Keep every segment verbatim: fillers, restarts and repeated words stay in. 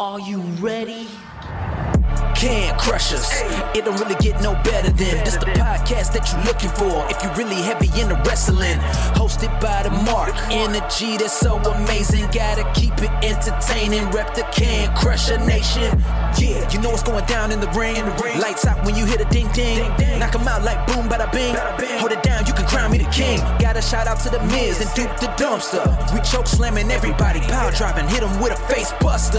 Are you ready? Can Crushers, hey. It don't really get no better than better this the than. Podcast that you're looking for if you're really heavy into wrestling. Hosted by the Mark, energy that's so amazing, gotta keep it entertaining. Rep the Can Crusher Nation. Yeah, you know what's going down in the ring, in the ring. Lights out when you hear the ding ding, ding, ding. Knock them out like boom bada bing. bada bing Hold it down, you can crown me the king. Gotta shout out to the Miz and Duke the Dumpster. We choke slamming everybody, power driving, hit them with a face buster.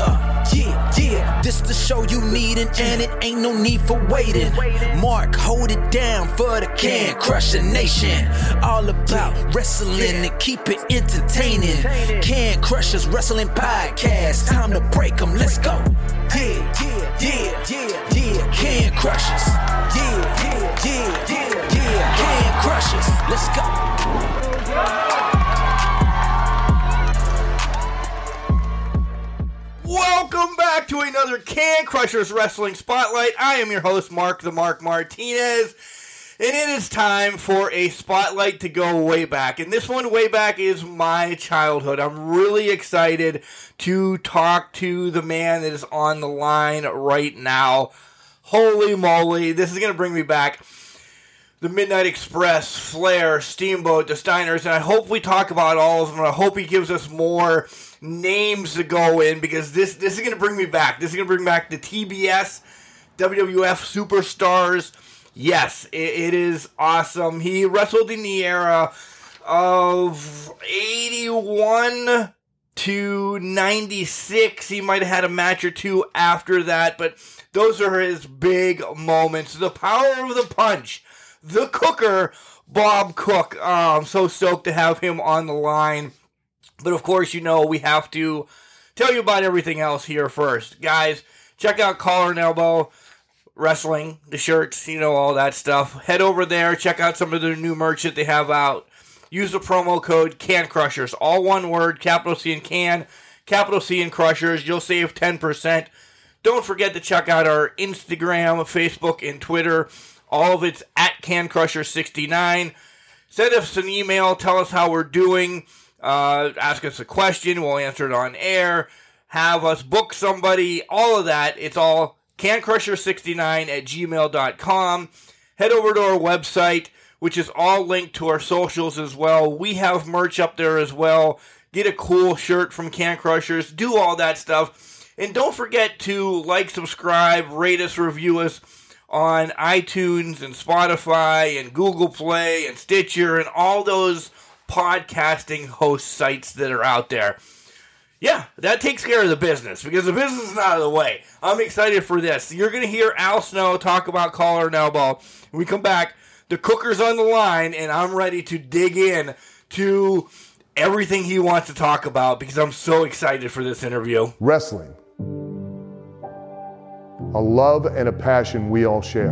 Yeah, yeah, this the show you need and And it ain't no need for waiting. Mark, hold it down for the Can Crusher Nation. All about wrestling and keep it entertaining. Can Crushers Wrestling Podcast. Time to break them. Let's go. Yeah, yeah, yeah, yeah, yeah. Can Crushers. Yeah, yeah, yeah, yeah, yeah. Can Crushers. Let's go. Welcome back to another Can Crushers Wrestling Spotlight. I am your host, Mark the Mark Martinez, and it is time for a spotlight to go way back. And this one, way back, is my childhood. I'm really excited to talk to the man that is on the line right now. Holy moly, this is going to bring me back. The Midnight Express, Flair, Steamboat, the Steiners, and I hope we talk about all of them. I hope he gives us more names to go in, because this, this is going to bring me back. This is going to bring back the T B S, W W F Superstars. Yes, it, it is awesome. He wrestled in the era of eighty-one to ninety-six. He might have had a match or two after that, but those are his big moments. The power of the punch. The cooker, Bob Cook. Oh, I'm so stoked to have him on the line. But of course, you know, we have to tell you about everything else here first. Guys, check out Collar and Elbow Wrestling, the shirts, you know, all that stuff. Head over there, check out some of their new merch that they have out. Use the promo code CanCrushers, all one word, capital C in Can, capital C in Crushers. You'll save ten percent. Don't forget to check out our Instagram, Facebook, and Twitter. All of it's at Can Crusher sixty-nine. Send us an email, tell us how we're doing. Uh, ask us a question. We'll answer it on air. Have us book somebody. All of that. It's all Can Crusher sixty-nine at gmail dot com. Head over to our website, which is all linked to our socials as well. We have merch up there as well. Get a cool shirt from Can Crushers. Do all that stuff. And don't forget to like, subscribe, rate us, review us on iTunes and Spotify and Google Play and Stitcher and all those podcasting host sites that are out there. Yeah, that takes care of the business, because the business is out of the way. I'm excited for this. You're going to hear Al Snow talk about Collar and Elbow. When we come back, the cooker's on the line, and I'm ready to dig in to everything he wants to talk about, because I'm so excited for this interview. Wrestling. A love and a passion we all share.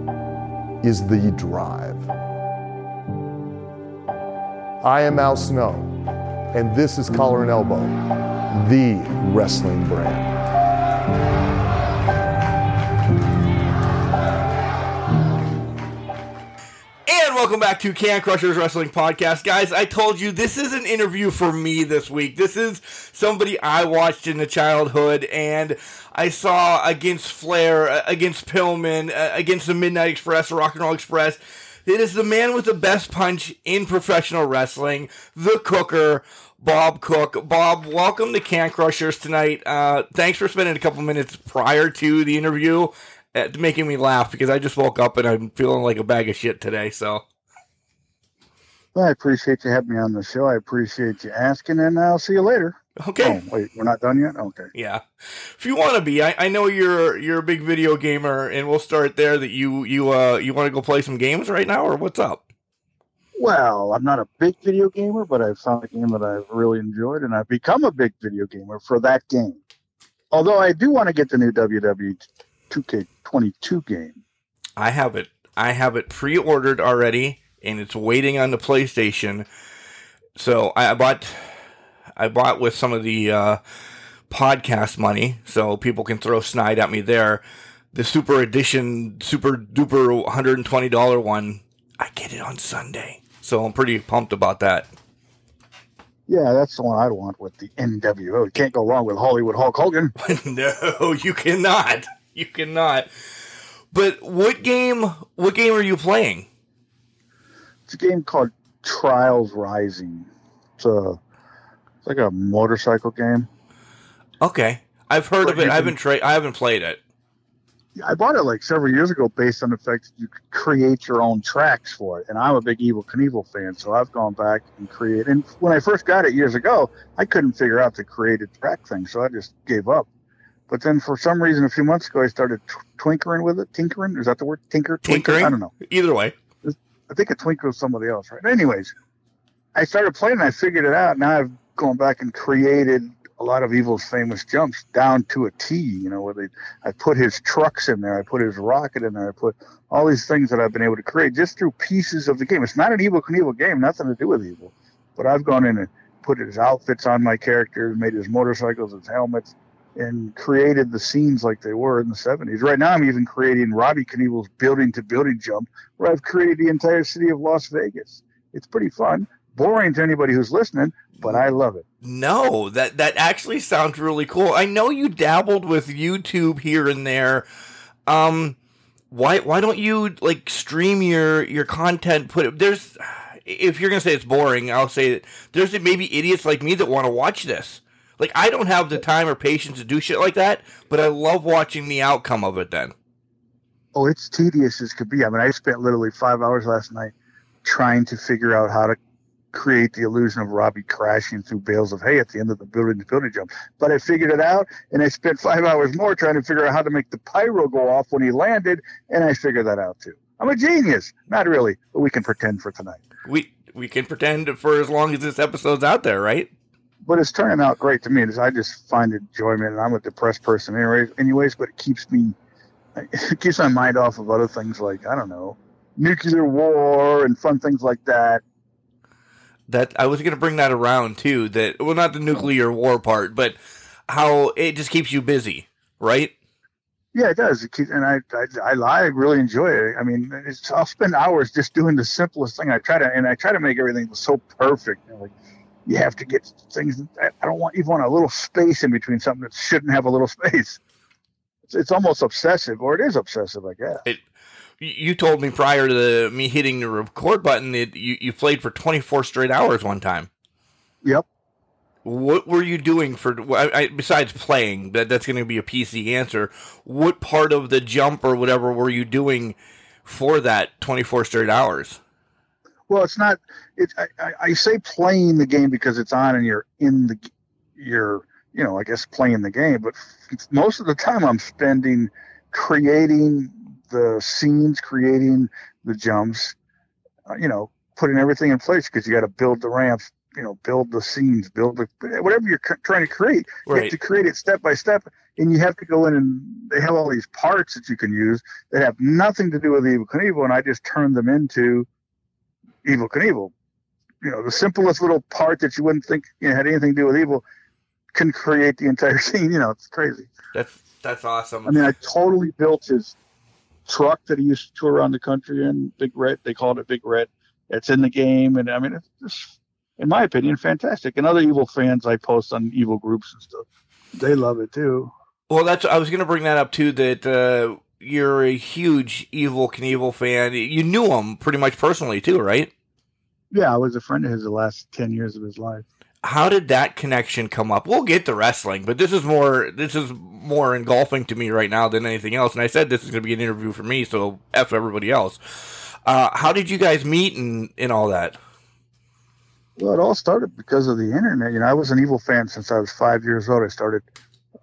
is the drive. I am Al Snow, and this is Collar and Elbow, the wrestling brand. And welcome back to Can Crushers Wrestling Podcast. Guys, I told you this is an interview for me this week. This is somebody I watched in the childhood, and I saw against Flair, against Pillman, against the Midnight Express, Rock and Roll Express. It is the man with the best punch in professional wrestling, the cooker, Bob Cook. Bob, welcome to Can Crushers tonight. Uh, thanks for spending a couple minutes prior to the interview at making me laugh, because I just woke up and I'm feeling like a bag of shit today, so. Well, I appreciate you having me on the show. I appreciate you asking, and I'll see you later. Okay. Oh, wait, we're not done yet? Okay. Yeah. If you want to be, I, I know you're you're a big video gamer, and we'll start there. That you you uh you want to go play some games right now, or what's up? Well, I'm not a big video gamer, but I've found a game that I've really enjoyed, and I've become a big video gamer for that game. Although I do want to get the new W W F two K twenty-two game. I have it. I have it pre-ordered already, and it's waiting on the PlayStation. So I bought, I bought with some of the uh, podcast money, so people can throw snide at me there. The Super Edition, Super Duper one hundred twenty dollars one, I get it on Sunday. So I'm pretty pumped about that. Yeah, that's the one I want with the N W O. You can't go wrong with Hollywood Hulk Hogan. No, you cannot. You cannot. But what game What game are you playing? It's a game called Trials Rising. It's, a, it's like a motorcycle game. Okay. I've heard but of it. I haven't, tra- I haven't played it. I bought it like several years ago based on the fact that you could create your own tracks for it. And I'm a big Evel Knievel fan, so I've gone back and created. And when I first got it years ago, I couldn't figure out the created track thing, so I just gave up. But then for some reason, a few months ago, I started t- twinkering with it. Tinkering? Is that the word? Tinker? Tinker? I don't know. Either way. I think a twinker was somebody else, right? Anyways, I started playing and I figured it out. Now I've gone back and created a lot of Evel's famous jumps down to a T, you know, where they, I put his trucks in there. I put his rocket in there. I put all these things that I've been able to create just through pieces of the game. It's not an Evel Knievel game, nothing to do with Evel. But I've gone in and put his outfits on my characters, made his motorcycles, his helmets, and created the scenes like they were in the seventies. Right now I'm even creating Robbie Knievel's building-to-building jump, where I've created the entire city of Las Vegas. It's pretty fun. Boring to anybody who's listening, but I love it. No, that that actually sounds really cool. I know you dabbled with YouTube here and there. Um, why why don't you like stream your your content? Put it, there's if you're gonna say it's boring, I'll say that there's maybe idiots like me that want to watch this. Like I don't have the time or patience to do shit like that, but I love watching the outcome of it. Then oh, it's tedious as could be. I mean, I spent literally five hours last night trying to figure out how to create the illusion of Robbie crashing through bales of hay at the end of the building to building jump. But I figured it out, and I spent five hours more trying to figure out how to make the pyro go off when he landed, and I figured that out too. I'm a genius. Not really, but we can pretend for tonight. We we can pretend for as long as this episode's out there, right? But it's turning out great to me. I just find enjoyment, and I'm a depressed person anyways, anyways but it keeps me, it keeps my mind off of other things like, I don't know, nuclear war and fun things like that. That I was going to bring that around, too, that, well, not the nuclear war part, but how it just keeps you busy, right? Yeah, it does. It keeps, and I, I, I really enjoy it. I mean, it's, I'll spend hours just doing the simplest thing. I try to, and I try to make everything so perfect. You know, like, you have to get things. I don't want even want a little space in between something that shouldn't have a little space. It's, it's almost obsessive, or it is obsessive, I guess. It, You told me prior to the, me hitting the record button that you, you played for twenty-four straight hours one time. Yep. What were you doing for, I, I, besides playing, that, that's going to be a P C answer, what part of the jump or whatever were you doing for that twenty-four straight hours? Well, it's not, it, I, I, I say playing the game because it's on and you're in the, you're, you know, I guess playing the game, but most of the time I'm spending creating the scenes, creating the jumps, uh, you know, putting everything in place because you got to build the ramps, you know, build the scenes, build the, whatever you're c- trying to create. Right. You have to create it step by step, and you have to go in and they have all these parts that you can use that have nothing to do with Evel Knievel, and I just turn them into Evel Knievel. You know, the simplest little part that you wouldn't think you know, had anything to do with Evel can create the entire scene. You know, it's crazy. That's, that's awesome. I mean, I totally built his truck that he used to tour around the country in, Big Red. They called it Big Red. It's in the game, and I mean, it's just, in my opinion, fantastic. And other Evel fans I post on Evel groups and stuff, they love it too. Well, that's I was going to bring that up too. That uh, you're a huge Evel Knievel fan. You knew him pretty much personally too, right? Yeah, I was a friend of his the last ten years of his life. How did that connection come up? We'll get to wrestling, but this is more this is more engulfing to me right now than anything else. And I said this is going to be an interview for me, so F everybody else. Uh, how did you guys meet and, and all that? Well, it all started because of the internet. You know, I was an Evel fan since I was five years old. I started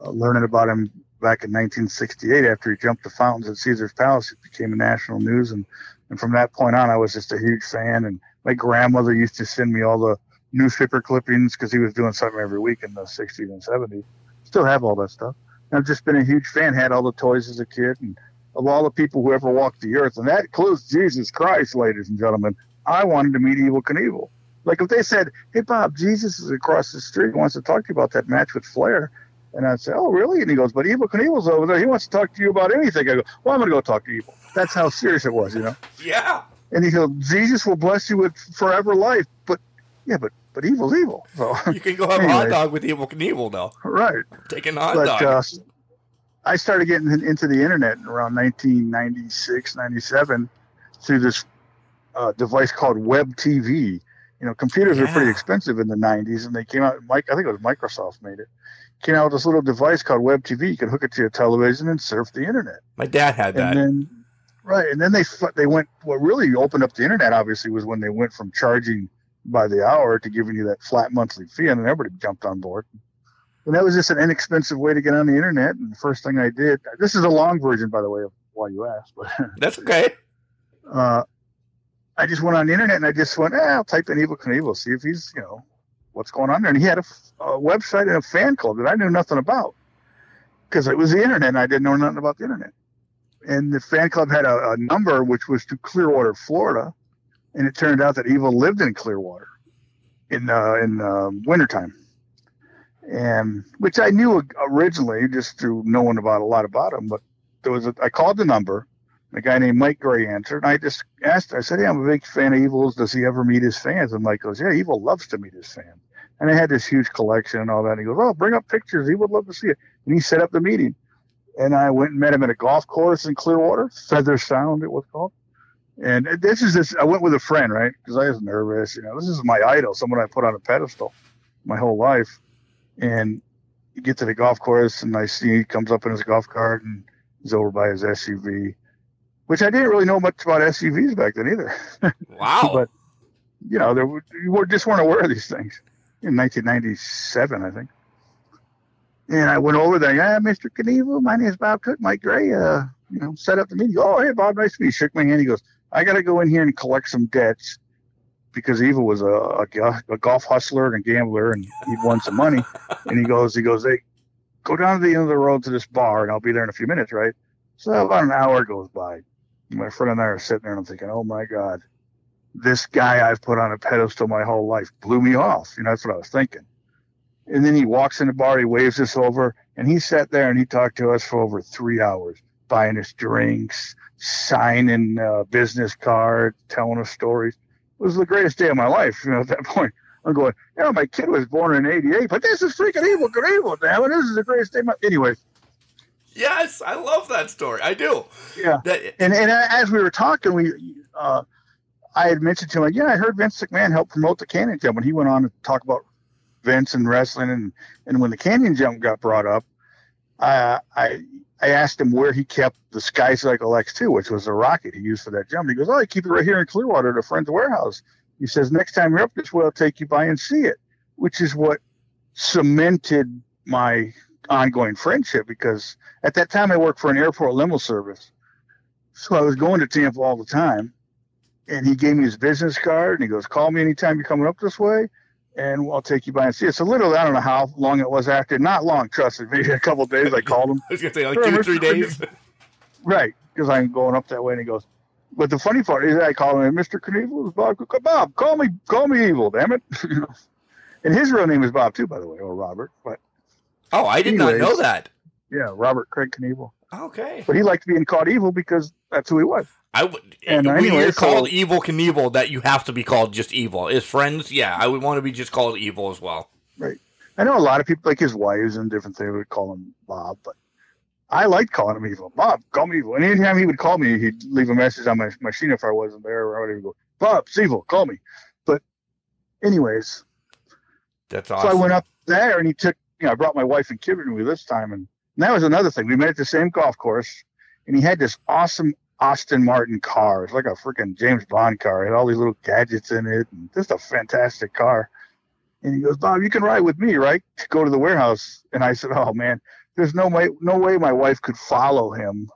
uh, learning about him back in nineteen sixty-eight after he jumped the fountains at Caesar's Palace. It became national news, and, and from that point on, I was just a huge fan. And my grandmother used to send me all the newspaper clippings because he was doing something every week in the sixties and seventies. Still have all that stuff. And I've just been a huge fan, had all the toys as a kid, and of all the people who ever walked the earth, and that includes Jesus Christ, ladies and gentlemen. I wanted to meet Evel Knievel. Like if they said, hey, Bob, Jesus is across the street, wants to talk to you about that match with Flair. And I'd say, oh, really? And he goes, but Evel Knievel's over there. He wants to talk to you about anything. I go, well, I'm going to go talk to Evel. That's how serious it was, you know? Yeah. And he goes, Jesus will bless you with forever life. But, yeah, but but Evel's Evel. So, you can go have anyway. a hot dog with Evel Knievel now. Right. Take a hot but, dog. Uh, I started getting into the internet around nineteen ninety-six, ninety-seven through this uh, device called Web T V. You know, computers yeah. were pretty expensive in the nineties, and they came out, Mike, I think it was Microsoft made it, came out with this little device called Web T V. You could hook it to your television and surf the internet. My dad had that. And then, right, and then they they went, what really opened up the internet, obviously, was when they went from charging by the hour to giving you that flat monthly fee, and then everybody jumped on board. And that was just an inexpensive way to get on the internet, and the first thing I did, this is a long version, by the way, of why you asked. But that's okay. Uh I just went on the internet and I just went, eh, I'll type in Evel Knievel, see if he's, you know, what's going on there. And he had a, a website and a fan club that I knew nothing about because it was the internet and I didn't know nothing about the internet. And the fan club had a, a number, which was to Clearwater, Florida. And it turned out that Evel lived in Clearwater in, uh, in uh, wintertime. And which I knew originally just through knowing about a lot about him. But there was a, I called the number. A guy named Mike Gray answered, and I just asked, I said, hey, I'm a big fan of Evel's. Does he ever meet his fans? And Mike goes, yeah, Evel loves to meet his fans. And they had this huge collection and all that. And he goes, oh, bring up pictures. He would love to see it. And he set up the meeting. And I went and met him at a golf course in Clearwater, Feather Sound, it was called. And this is this, I went with a friend, right? Because I was nervous. You know, this is my idol, someone I put on a pedestal my whole life. And you get to the golf course, and I see he comes up in his golf cart, and he's over by his S U V. Which I didn't really know much about S U Vs back then either. Wow. But, you know, there were, you were, just weren't aware of these things in nineteen ninety-seven, I think. And I went over there, yeah, Mister Knievel, my name is Bob Cook, Mike Gray, uh, you know, set up the meeting. Oh, hey, Bob, nice to meet you. He shook my hand. He goes, I got to go in here and collect some debts because Evel was a, a, a golf hustler and gambler, and he won some money. And he goes, he goes, hey, go down to the end of the road to this bar, and I'll be there in a few minutes, right? So about an hour goes by. My friend and I are sitting there, and I'm thinking, oh, my God, this guy I've put on a pedestal my whole life blew me off. You know, that's what I was thinking. And then he walks in the bar, he waves us over, and he sat there, and he talked to us for over three hours, buying us drinks, signing uh, business cards, telling us stories. It was the greatest day of my life, you know, at that point. I'm going, you know, my kid was born in eighty-eight, but this is freaking Evel Knievel, damn it. This is the greatest day of my life. Anyway. Yes, I love that story. I do. Yeah. That, and and as we were talking, we uh, I had mentioned to him, like, yeah, I heard Vince McMahon helped promote the Canyon Jump when he went on to talk about Vince and wrestling. And, and when the Canyon Jump got brought up, uh, I I asked him where he kept the Skycycle X two, which was the rocket he used for that jump. And he goes, oh, I keep it right here in Clearwater at a friend's warehouse. He says, next time you're up this way, I'll take you by and see it, which is what cemented my ongoing friendship, because at that time I worked for an airport limo service, so I was going to Tampa all the time. And he gave me his business card, and he goes, call me anytime you're coming up this way, and I'll take you by and see it. So literally, I don't know how long it was after, not long, trust me, maybe a couple of days, I called him. I was gonna say like two or three days, right? Because I'm going up that way. And he goes, but the funny part is I called him, Mister Knievel, Bob, Bob, call me, call me Evel, damn it. And his real name is Bob too, by the way, or Robert, but. Oh, I did Anyways, not know that. Yeah, Robert Craig Knievel. Okay. But he liked being called Evel because that's who he was. I would, and when anyway, you're called so, Evel Knievel, that you have to be called just Evel. His friends, yeah, I would want to be just called Evel as well. Right. I know a lot of people, like his wives and different things, would call him Bob, but I liked calling him Evel. Bob, call me Evel. And anytime he would call me, he'd leave a message on my machine if I wasn't there or whatever. He'd go, Bob, it's Evel, call me. But anyways. That's awesome. So I went up there, and he took, you know, I brought my wife and kid with me this time, and, and that was another thing. We met at the same golf course, and he had this awesome Aston Martin car. It's like a freaking James Bond car. It had all these little gadgets in it, and just a fantastic car. And he goes, Bob, you can ride with me, right? To go to the warehouse. And I said, oh, man, there's no way, no way my wife could follow him.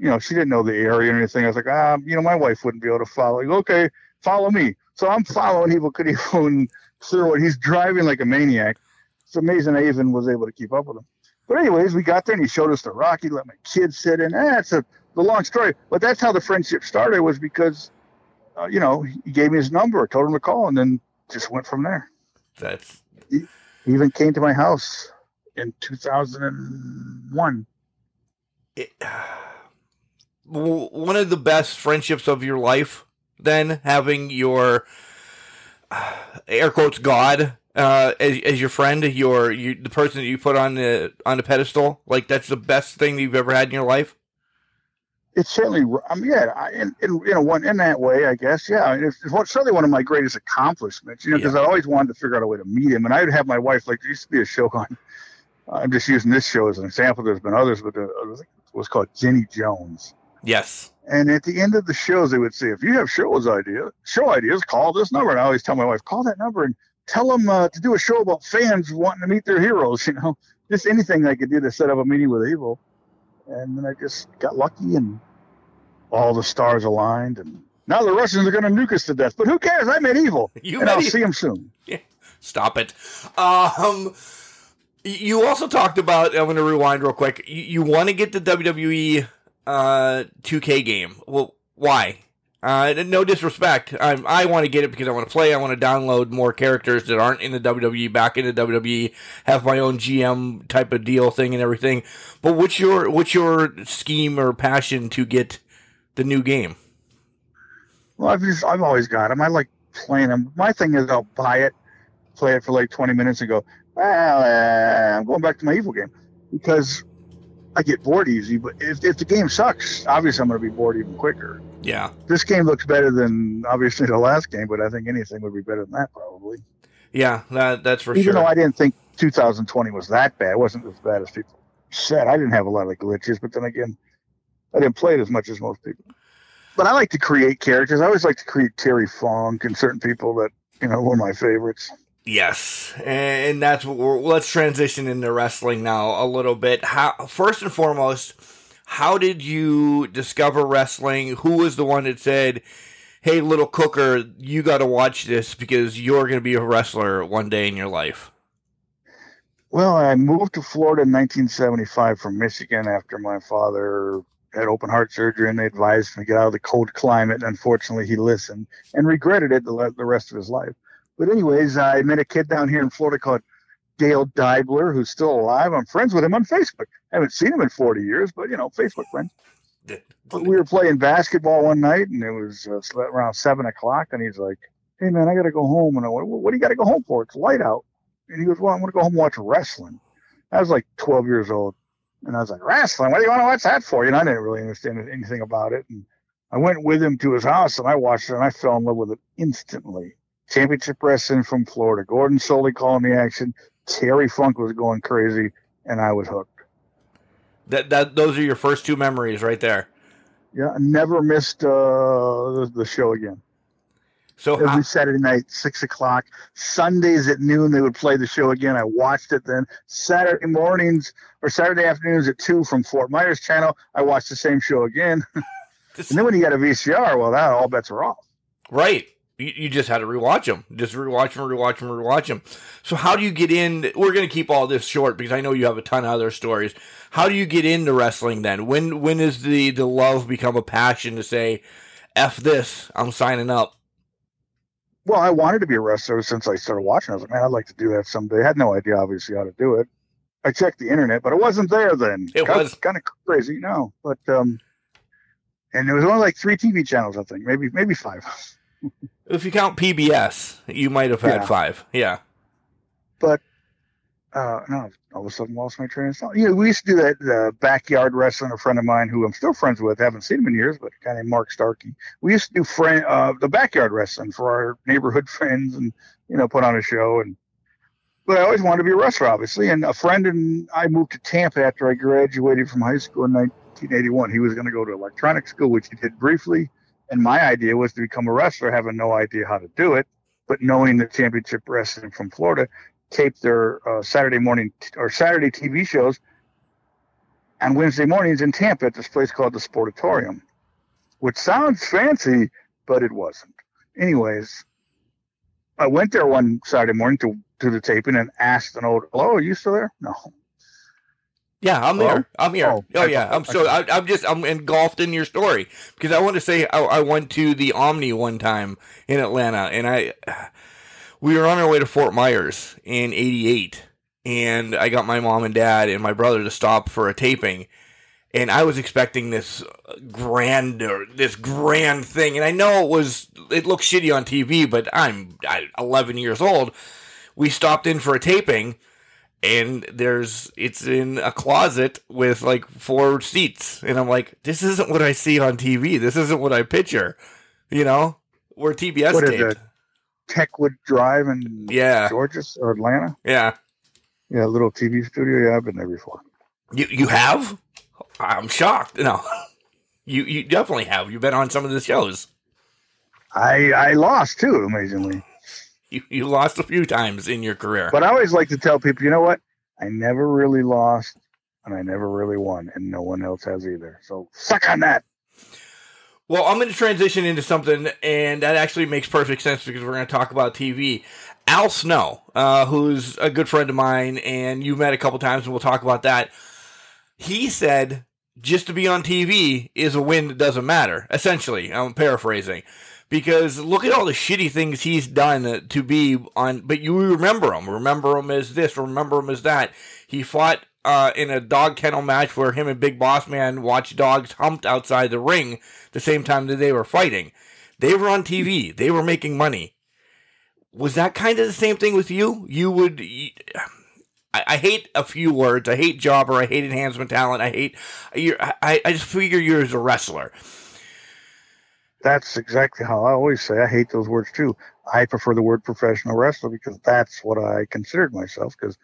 You know, she didn't know the area or anything. I was like, ah, you know, my wife wouldn't be able to follow. He goes, okay, follow me. So I'm following Evel Knievel and Sirwood. He's driving like a maniac. It's amazing I even was able to keep up with him. But anyways, we got there, and he showed us the Rocky, let my kids sit in. Eh, it's a the long story. But that's how the friendship started, was because, uh, you know, he gave me his number, told him to call, and then just went from there. That's he, he even came to my house in two thousand one. It, one of the best friendships of your life, then, having your uh, air quotes God uh, as as your friend, your you, the person that you put on the on the pedestal. Like, that's the best thing that you've ever had in your life. It's certainly, I mean, yeah, I, in, in you know, one in that way, I guess, yeah. It's, it's certainly one of my greatest accomplishments, you know, because yeah. I always wanted to figure out a way to meet him, and I would have my wife, like, there used to be a show on. I'm just using this show as an example. There's been others, but it was called Jenny Jones. Yes. And at the end of the shows, they would say, if you have shows idea, show ideas, call this number. And I always tell my wife, call that number and tell them uh, to do a show about fans wanting to meet their heroes, you know, just anything I could do to set up a meeting with Evel. And then I just got lucky and all the stars aligned. And now the Russians are going to nuke us to death. But who cares? I met Evel. You and met I'll Evel. See him soon. Yeah. Stop it. Um... You also talked about, I'm going to rewind real quick, you, you want to get the W W E uh, two K game. Well, why? Uh, no disrespect. I, I want to get it because I want to play. I want to download more characters that aren't in the W W E, back in the W W E, have my own G M type of deal thing and everything. But what's your what's your scheme or passion to get the new game? Well, I've, just, I've always got them. I like playing them. My thing is I'll buy it, play it for like twenty minutes and go, well, uh, I'm going back to my Evel game because I get bored easy. But if, if the game sucks, obviously I'm going to be bored even quicker. Yeah. This game looks better than, obviously, the last game, but I think anything would be better than that probably. Yeah, that, that's for even sure. Even though I didn't think two thousand twenty was that bad. It wasn't as bad as people said. I didn't have a lot of glitches, but then again, I didn't play it as much as most people. But I like to create characters. I always like to create Terry Funk and certain people that, you know, were my favorites. Yes, and that's what we're, let's transition into wrestling now a little bit. How, first and foremost, how did you discover wrestling? Who was the one that said, hey, little cooker, you got to watch this because you're going to be a wrestler one day in your life? Well, I moved to Florida in nineteen seventy-five from Michigan after my father had open heart surgery, and they advised me to get out of the cold climate, and unfortunately he listened and regretted it the, the rest of his life. But anyways, I met a kid down here in Florida called Dale Dibler, who's still alive. I'm friends with him on Facebook. I haven't seen him in forty years, but, you know, Facebook friends. But we were playing basketball one night, and it was uh, around seven o'clock, and he's like, hey, man, I got to go home. And I went, what do you got to go home for? It's light out. And he goes, well, I want to go home and watch wrestling. I was like twelve years old, and I was like, wrestling? What do you want to watch that for? You know, I didn't really understand anything about it. And I went with him to his house, and I watched it, and I fell in love with it instantly. Championship Wrestling from Florida. Gordon Sully calling the action. Terry Funk was going crazy, and I was hooked. That that those are your first two memories right there. Yeah, I never missed uh, the, the show again. So every how- Saturday night, six o'clock. Sundays at noon, they would play the show again. I watched it then. Saturday mornings or Saturday afternoons at two from Fort Myers Channel, I watched the same show again. And then when you got a V C R, well, now all bets are off. Right. You just had to rewatch them. Just rewatch them, rewatch them, rewatch them. So how do you get in? We're going to keep all this short because I know you have a ton of other stories. How do you get into wrestling then? When when does the, the love become a passion to say, F this, I'm signing up? Well, I wanted to be a wrestler since I started watching. I was like, man, I'd like to do that someday. I had no idea, obviously, how to do it. I checked the internet, but it wasn't there then. It kind was. Of, kind of crazy, no. But, um, and there was only like three T V channels, I think, maybe maybe five. If you count P B S, you might have had yeah. five. Yeah. But, uh, no, all of a sudden lost my train of thought. You know, we used to do that uh, backyard wrestling. A friend of mine who I'm still friends with, haven't seen him in years, but a guy named Mark Starkey. We used to do friend, uh, the backyard wrestling for our neighborhood friends and, you know, put on a show. And But I always wanted to be a wrestler, obviously. And a friend and I moved to Tampa after I graduated from high school in nineteen eighty-one. He was going to go to electronic school, which he did briefly. And my idea was to become a wrestler, having no idea how to do it, but knowing that Championship Wrestling from Florida taped their uh, Saturday morning t- or Saturday T V shows on Wednesday mornings in Tampa at this place called the Sportatorium, which sounds fancy, but it wasn't. Anyways, I went there one Saturday morning to to the taping and asked an old, hello, are you still there? No. Yeah, I'm hello? There. I'm here. Oh, oh yeah. I'm so I, I'm just I'm engulfed in your story because I want to say I, I went to the Omni one time in Atlanta, and I we were on our way to Fort Myers in eighty-eight, and I got my mom and dad and my brother to stop for a taping. And I was expecting this grand, this grand thing. And I know it was, it looked shitty on T V, but I'm eleven years old. We stopped in for a taping, and there's, it's in a closet with like four seats. And I'm like, this isn't what I see on T V. This isn't what I picture, you know, we're T B S what taped. Is it, Techwood Drive in yeah. Georgia or Atlanta? Yeah. Yeah, a little T V studio. Yeah, I've been there before. You You have? I'm shocked. No, you you definitely have. You've been on some of the shows. I I lost too, amazingly. You you lost a few times in your career. But I always like to tell people, you know what? I never really lost, and I never really won, and no one else has either. So suck on that. Well, I'm going to transition into something, and that actually makes perfect sense because we're going to talk about T V. Al Snow, uh, who's a good friend of mine, and you met a couple times, and we'll talk about that. He said, just to be on T V is a win that doesn't matter, essentially. I'm paraphrasing. Because look at all the shitty things he's done to be on, but you remember him. Remember him as this, remember him as that. He fought uh, in a dog kennel match where him and Big Boss Man watched dogs humped outside the ring the same time that they were fighting. They were on T V. They were making money. Was that kind of the same thing with you? You would... You, I hate a few words. I hate jobber. I hate enhancement talent. I hate you. I, I just figure you're as a wrestler. That's exactly how I always say. I hate those words too. I prefer the word professional wrestler because that's what I considered myself because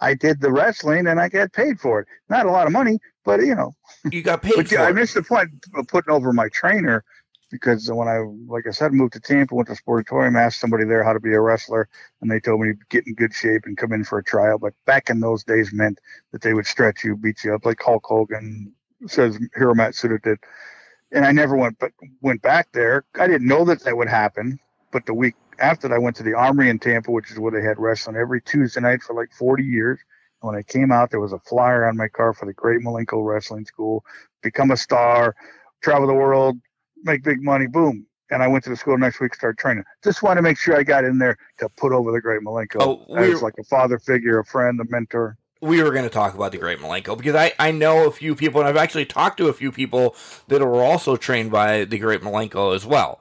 I did the wrestling and I got paid for it. Not a lot of money, but you know, you got paid. But, for yeah, it. I missed the point of putting over my trainer because when I, like I said, moved to Tampa, went to Sportatorium, asked somebody there how to be a wrestler, and they told me to get in good shape and come in for a trial. But back in those days meant that they would stretch you, beat you up, like Hulk Hogan says Hiro Matsuda did. And I never went but went back there. I didn't know that that would happen. But the week after that, I went to the Armory in Tampa, which is where they had wrestling every Tuesday night for like forty years. And when I came out, there was a flyer on my car for the Great Malenko Wrestling School. Become a star, travel the world, make big money, boom. And I went to the school next week, started training. Just wanted to make sure I got in there to put over the Great Malenko. Oh, I was like a father figure, a friend, a mentor. We were going to talk about the Great Malenko because I, I know a few people, and I've actually talked to a few people that were also trained by the Great Malenko as well.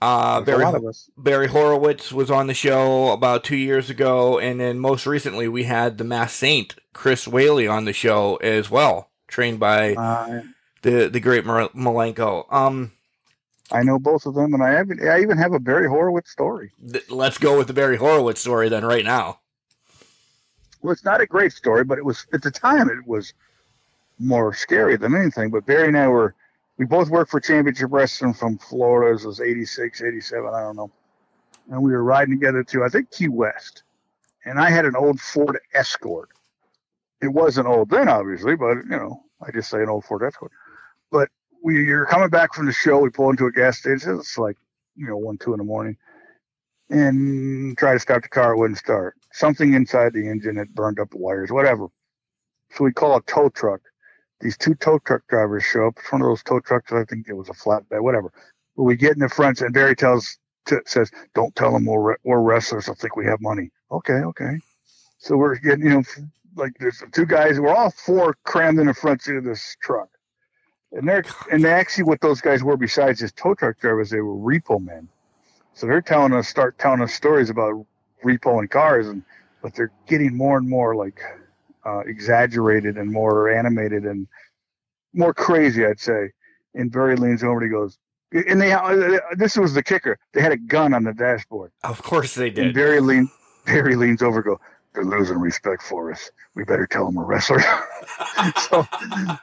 Uh, Barry, Barry Horowitz was on the show about two years ago, and then most recently we had the Masked Saint, Chris Whaley, on the show as well, trained by... Uh, The the Great Malenko. Um, I know both of them, and I have, I even have a Barry Horowitz story. Th- let's go with the Barry Horowitz story then, right now. Well, it's not a great story, but it was at the time it was more scary than anything. But Barry and I were we both worked for Championship Wrestling from Florida. It was eighty-six, eighty-seven, I don't know. And we were riding together to I think Key West, and I had an old Ford Escort. It wasn't old then, obviously, but you know I just say an old Ford Escort. But we are coming back from the show. We pull into a gas station. It's like, you know, one, two in the morning. And try to start the car. It wouldn't start. Something inside the engine had burned up the wires, whatever. So we call a tow truck. These two tow truck drivers show up. It's one of those tow trucks. I think it was a flatbed, whatever. But we get in the front, and Barry tells, t- says, don't tell them we're, we're wrestlers. I think we have money. Okay, okay. So we're getting, you know, like there's two guys. We're all four crammed in the front seat of this truck. And they're and actually what those guys were besides just tow truck drivers, they were repo men. So they're telling us, start telling us stories about repoing cars, and but they're getting more and more like uh, exaggerated and more animated and more crazy, I'd say. And Barry leans over and he goes, and they this was the kicker. They had a gun on the dashboard. Of course they did. And Barry lean Barry leans over and goes, they're losing respect for us. We better tell them we're wrestlers. so,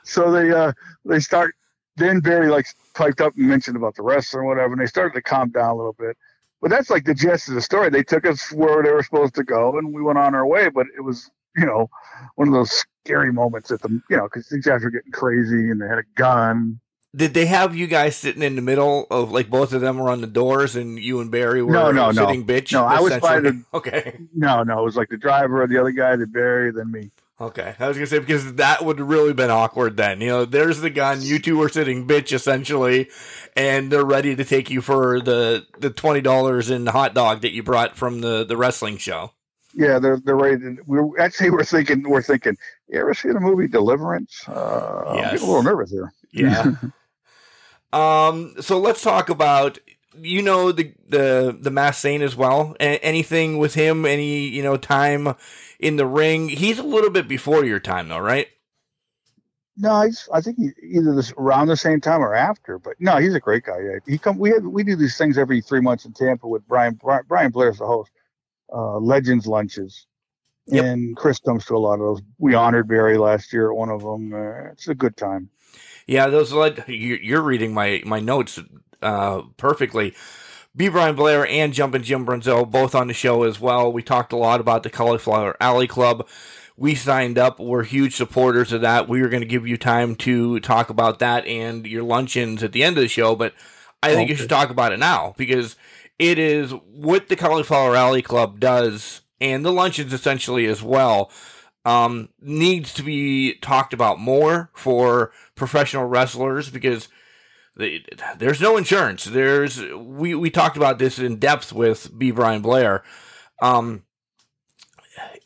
so they uh, they start. Then Barry like piped up and mentioned about the wrestler and whatever, and they started to calm down a little bit. But that's like the gist of the story. They took us where they were supposed to go, and we went on our way. But it was, you know, one of those scary moments at the, you know, because these guys were getting crazy, and they had a gun, Did they have you guys sitting in the middle of, like, both of them were on the doors and you and Barry were no, no, sitting no. bitch? No, I was by the, okay. No, no, it was like the driver, the other guy, the Barry, then me. Okay, I was going to say, because that would have really been awkward then. You know, there's the gun, you two are sitting bitch, essentially, and they're ready to take you for the, the twenty dollars in the hot dog that you brought from the, the wrestling show. Yeah, they're they're ready. To, we're actually we're thinking we're thinking. You ever see the movie Deliverance? Uh, yes. I'm getting a little nervous here. Yeah. um. So let's talk about you know the the the Masked Saint as well. A- anything with him? Any you know time in the ring? He's a little bit before your time though, right? No, he's, I think he, either this, around the same time or after. But no, he's a great guy. Yeah. He come. We had we do these things every three months in Tampa with Brian Brian, Brian Blair's the host. Uh, Legends lunches, yep. And Chris comes to a lot of those. We honored Barry last year at one of them. Uh, it's a good time. Yeah, those. Led, you're reading my my notes uh, perfectly. B. Brian Blair and Jumpin' Jim Brunzel both on the show as well. We talked a lot about the Cauliflower Alley Club. We signed up. We're huge supporters of that. We were going to give you time to talk about that and your luncheons at the end of the show, but I think okay. you should talk about it now because. It is what the Cauliflower Alley Club does, and the luncheons essentially as well, um, needs to be talked about more for professional wrestlers because they, there's no insurance. There's we, we talked about this in depth with B. Brian Blair. Um,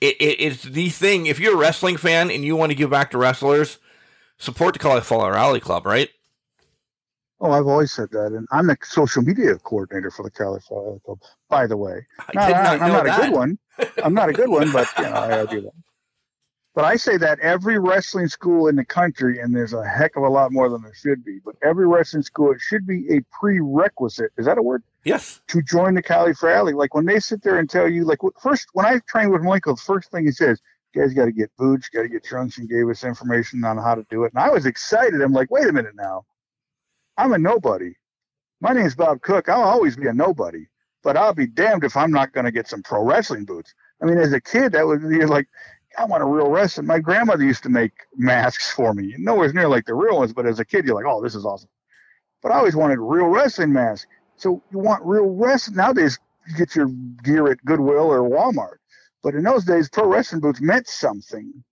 it, it, it's the thing. If you're a wrestling fan and you want to give back to wrestlers, support the Cauliflower Alley Club, right? Oh, I've always said that, and I'm the social media coordinator for the Cauliflower Club. By the way, I did not, not I'm know not that. a good one. I'm not a good one, but you know, I, I do that. But I say that every wrestling school in the country, and there's a heck of a lot more than there should be. But every wrestling school, it should be a prerequisite. Is that a word? Yes. To join the Cauliflower Alley, like when they sit there and tell you, like first when I trained with Malenko, the first thing he says. You guys got to get boots, got to get trunks, and gave us information on how to do it. And I was excited. I'm like, wait a minute now. I'm a nobody. My name is Bob Cook. I'll always be a nobody, but I'll be damned if I'm not going to get some pro wrestling boots. I mean, as a kid, that was you're like, I want a real wrestling. My grandmother used to make masks for me. Nowhere near like the real ones, but as a kid, you're like, oh, this is awesome. But I always wanted real wrestling masks. So you want real wrestling. Nowadays, you get your gear at Goodwill or Walmart. But in those days, pro wrestling boots meant something.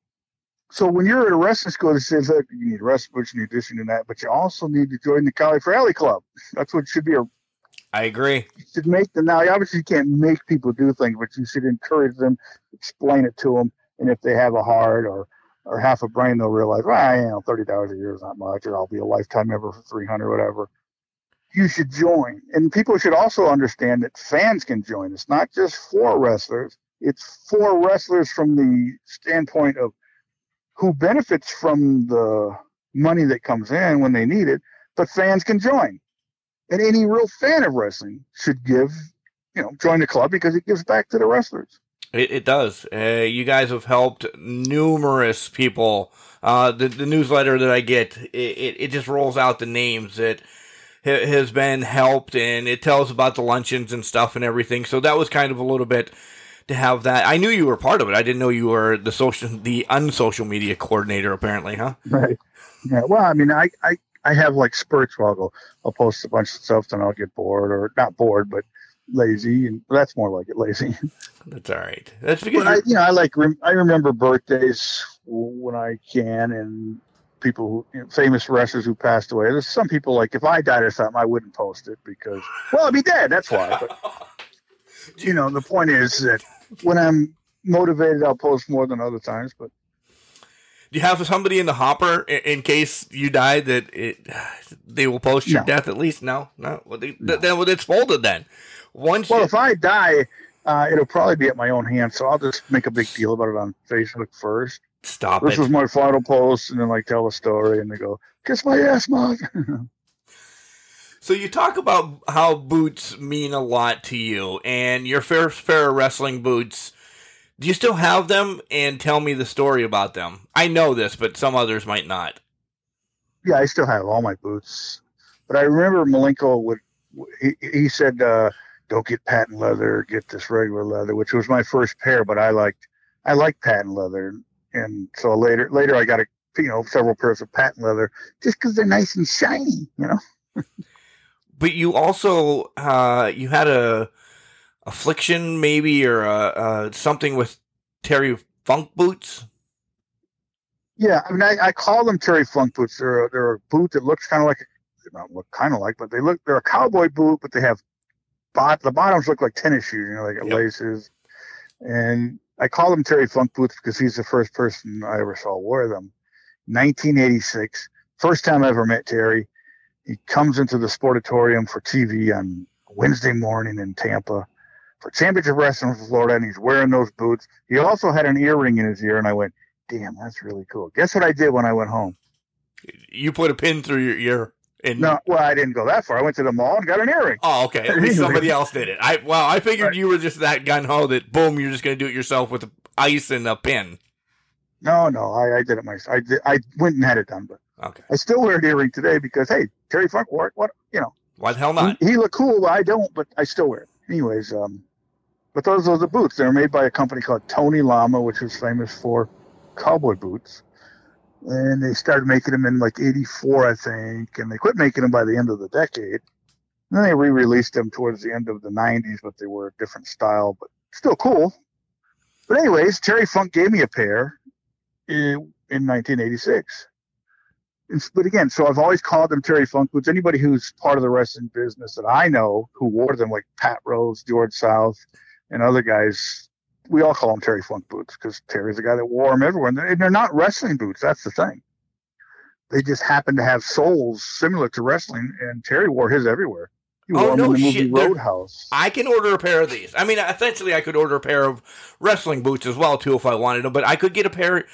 So when you're at a wrestling school that says that you need wrestling boots, you need this, you need that, but you also need to join the Cauliflower Alley Club. That's what should be. A, I agree. You should make them now. Obviously, you can't make people do things, but you should encourage them, explain it to them, and if they have a heart or, or half a brain, they'll realize, well, you know, thirty dollars a year is not much, or I'll be a lifetime member for three hundred, whatever. You should join, and people should also understand that fans can join. It's not just for wrestlers; it's for wrestlers from the standpoint of. Who benefits from the money that comes in when they need it, but fans can join. And any real fan of wrestling should give, you know, join the club because it gives back to the wrestlers. It, it does. Uh, you guys have helped numerous people. Uh, the, the newsletter that I get, it, it, it just rolls out the names that ha- has been helped, and it tells about the luncheons and stuff and everything. So that was kind of a little bit... To have that, I knew you were part of it. I didn't know you were the social, the unsocial media coordinator, apparently, huh? Right. Yeah. Well, I mean, I, I, I have like spurts where I'll go, I'll post a bunch of stuff, then I'll get bored, or not bored, but lazy, and that's more like it, lazy. That's all right. That's because I, you know, I like, rem- I remember birthdays when I can, and people, who, you know, famous wrestlers who passed away. There's some people like if I died or something, I wouldn't post it because, well, I'd be dead. That's why. But, you know, the point is that when I'm motivated, I'll post more than other times. But do you have somebody in the hopper in case you die that it they will post your no. death at least? No, no. Well, they, no. Then well, it's folded then. Once well, you- if I die, uh, it'll probably be at my own hand, so I'll just make a big deal about it on Facebook first. Stop this it. This was my final post, and then like tell a story, and they go, "Kiss my ass, Mom." So you talk about how boots mean a lot to you and your first pair of wrestling boots. Do you still have them? And tell me the story about them. I know this, but some others might not. Yeah, I still have all my boots. But I remember Malenko would, he, he said, uh, don't get patent leather, get this regular leather, which was my first pair, but I liked, I liked patent leather. And so later, later I got a you know, several pairs of patent leather just because they're nice and shiny, you know. But you also, uh, you had a affliction maybe, or a, uh, something with Terry Funk boots. Yeah, I mean, I, I call them Terry Funk boots. They're a, they're a boot that looks kind of like, not look kind of like, but they look, they're a cowboy boot, but they have, bot the bottoms look like tennis shoes, you know, like yep. laces. And I call them Terry Funk boots because he's the first person I ever saw wear them. nineteen eighty-six, first time I ever met Terry. He comes into the Sportatorium for T V on Wednesday morning in Tampa for Championship Wrestling from Florida, and he's wearing those boots. He also had an earring in his ear, and I went, damn, that's really cool. Guess what I did when I went home? You put a pin through your ear. And no, well, I didn't go that far. I went to the mall and got an earring. Oh, okay. At least somebody else did it. I Well, I figured right. you were just that gung-ho that, boom, you're just going to do it yourself with ice and a pin. No, no, I, I did it myself. I, did, I went and had it done, but okay. I still wear an earring today because, hey, Terry Funk wore it. What, you know. Why the hell not? He, he looked cool. I don't, but I still wear it. Anyways, um, but those are the boots. They were made by a company called Tony Lama, which was famous for cowboy boots. And they started making them in like eighty-four, I think, and they quit making them by the end of the decade. And then they re-released them towards the end of the nineties, but they were a different style, but still cool. But anyways, Terry Funk gave me a pair in, in nineteen eighty-six. And, but again, so I've always called them Terry Funk boots. Anybody who's part of the wrestling business that I know who wore them, like Pat Rose, George South, and other guys, we all call them Terry Funk boots because Terry's the guy that wore them everywhere. And they're, and they're not wrestling boots. That's the thing. They just happen to have soles similar to wrestling, and Terry wore his everywhere. He wore oh, them no in the shit. movie Roadhouse. I can order a pair of these. I mean, essentially, I could order a pair of wrestling boots as well, too, if I wanted them. But I could get a pair.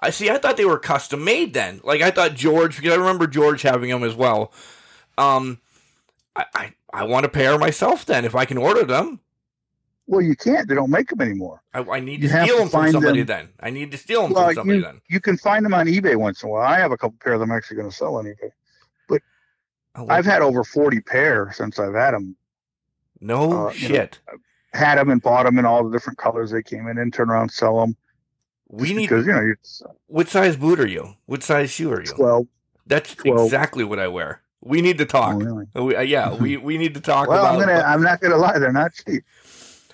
I see, I thought they were custom made then. Like, I thought George, because I remember George having them as well. Um, I, I, I want a pair myself then, if I can order them. Well, you can't. They don't make them anymore. I, I need to you steal them to from somebody them. then. I need to steal them well, from somebody you, then. You can find them on eBay once in a while. I have a couple pairs I'm actually going to sell on eBay. But like I've that. had over forty pairs since I've had them. No uh, shit. You know, I've had them and bought them in all the different colors they came in and turn around and sell them. We need because, you know, uh, what size boot are you? What size shoe are you? twelve. That's twelve. Exactly what I wear. We need to talk. Oh, really? we, uh, yeah, we, we need to talk well, about I'm gonna, it. I'm not going to lie. They're not cheap.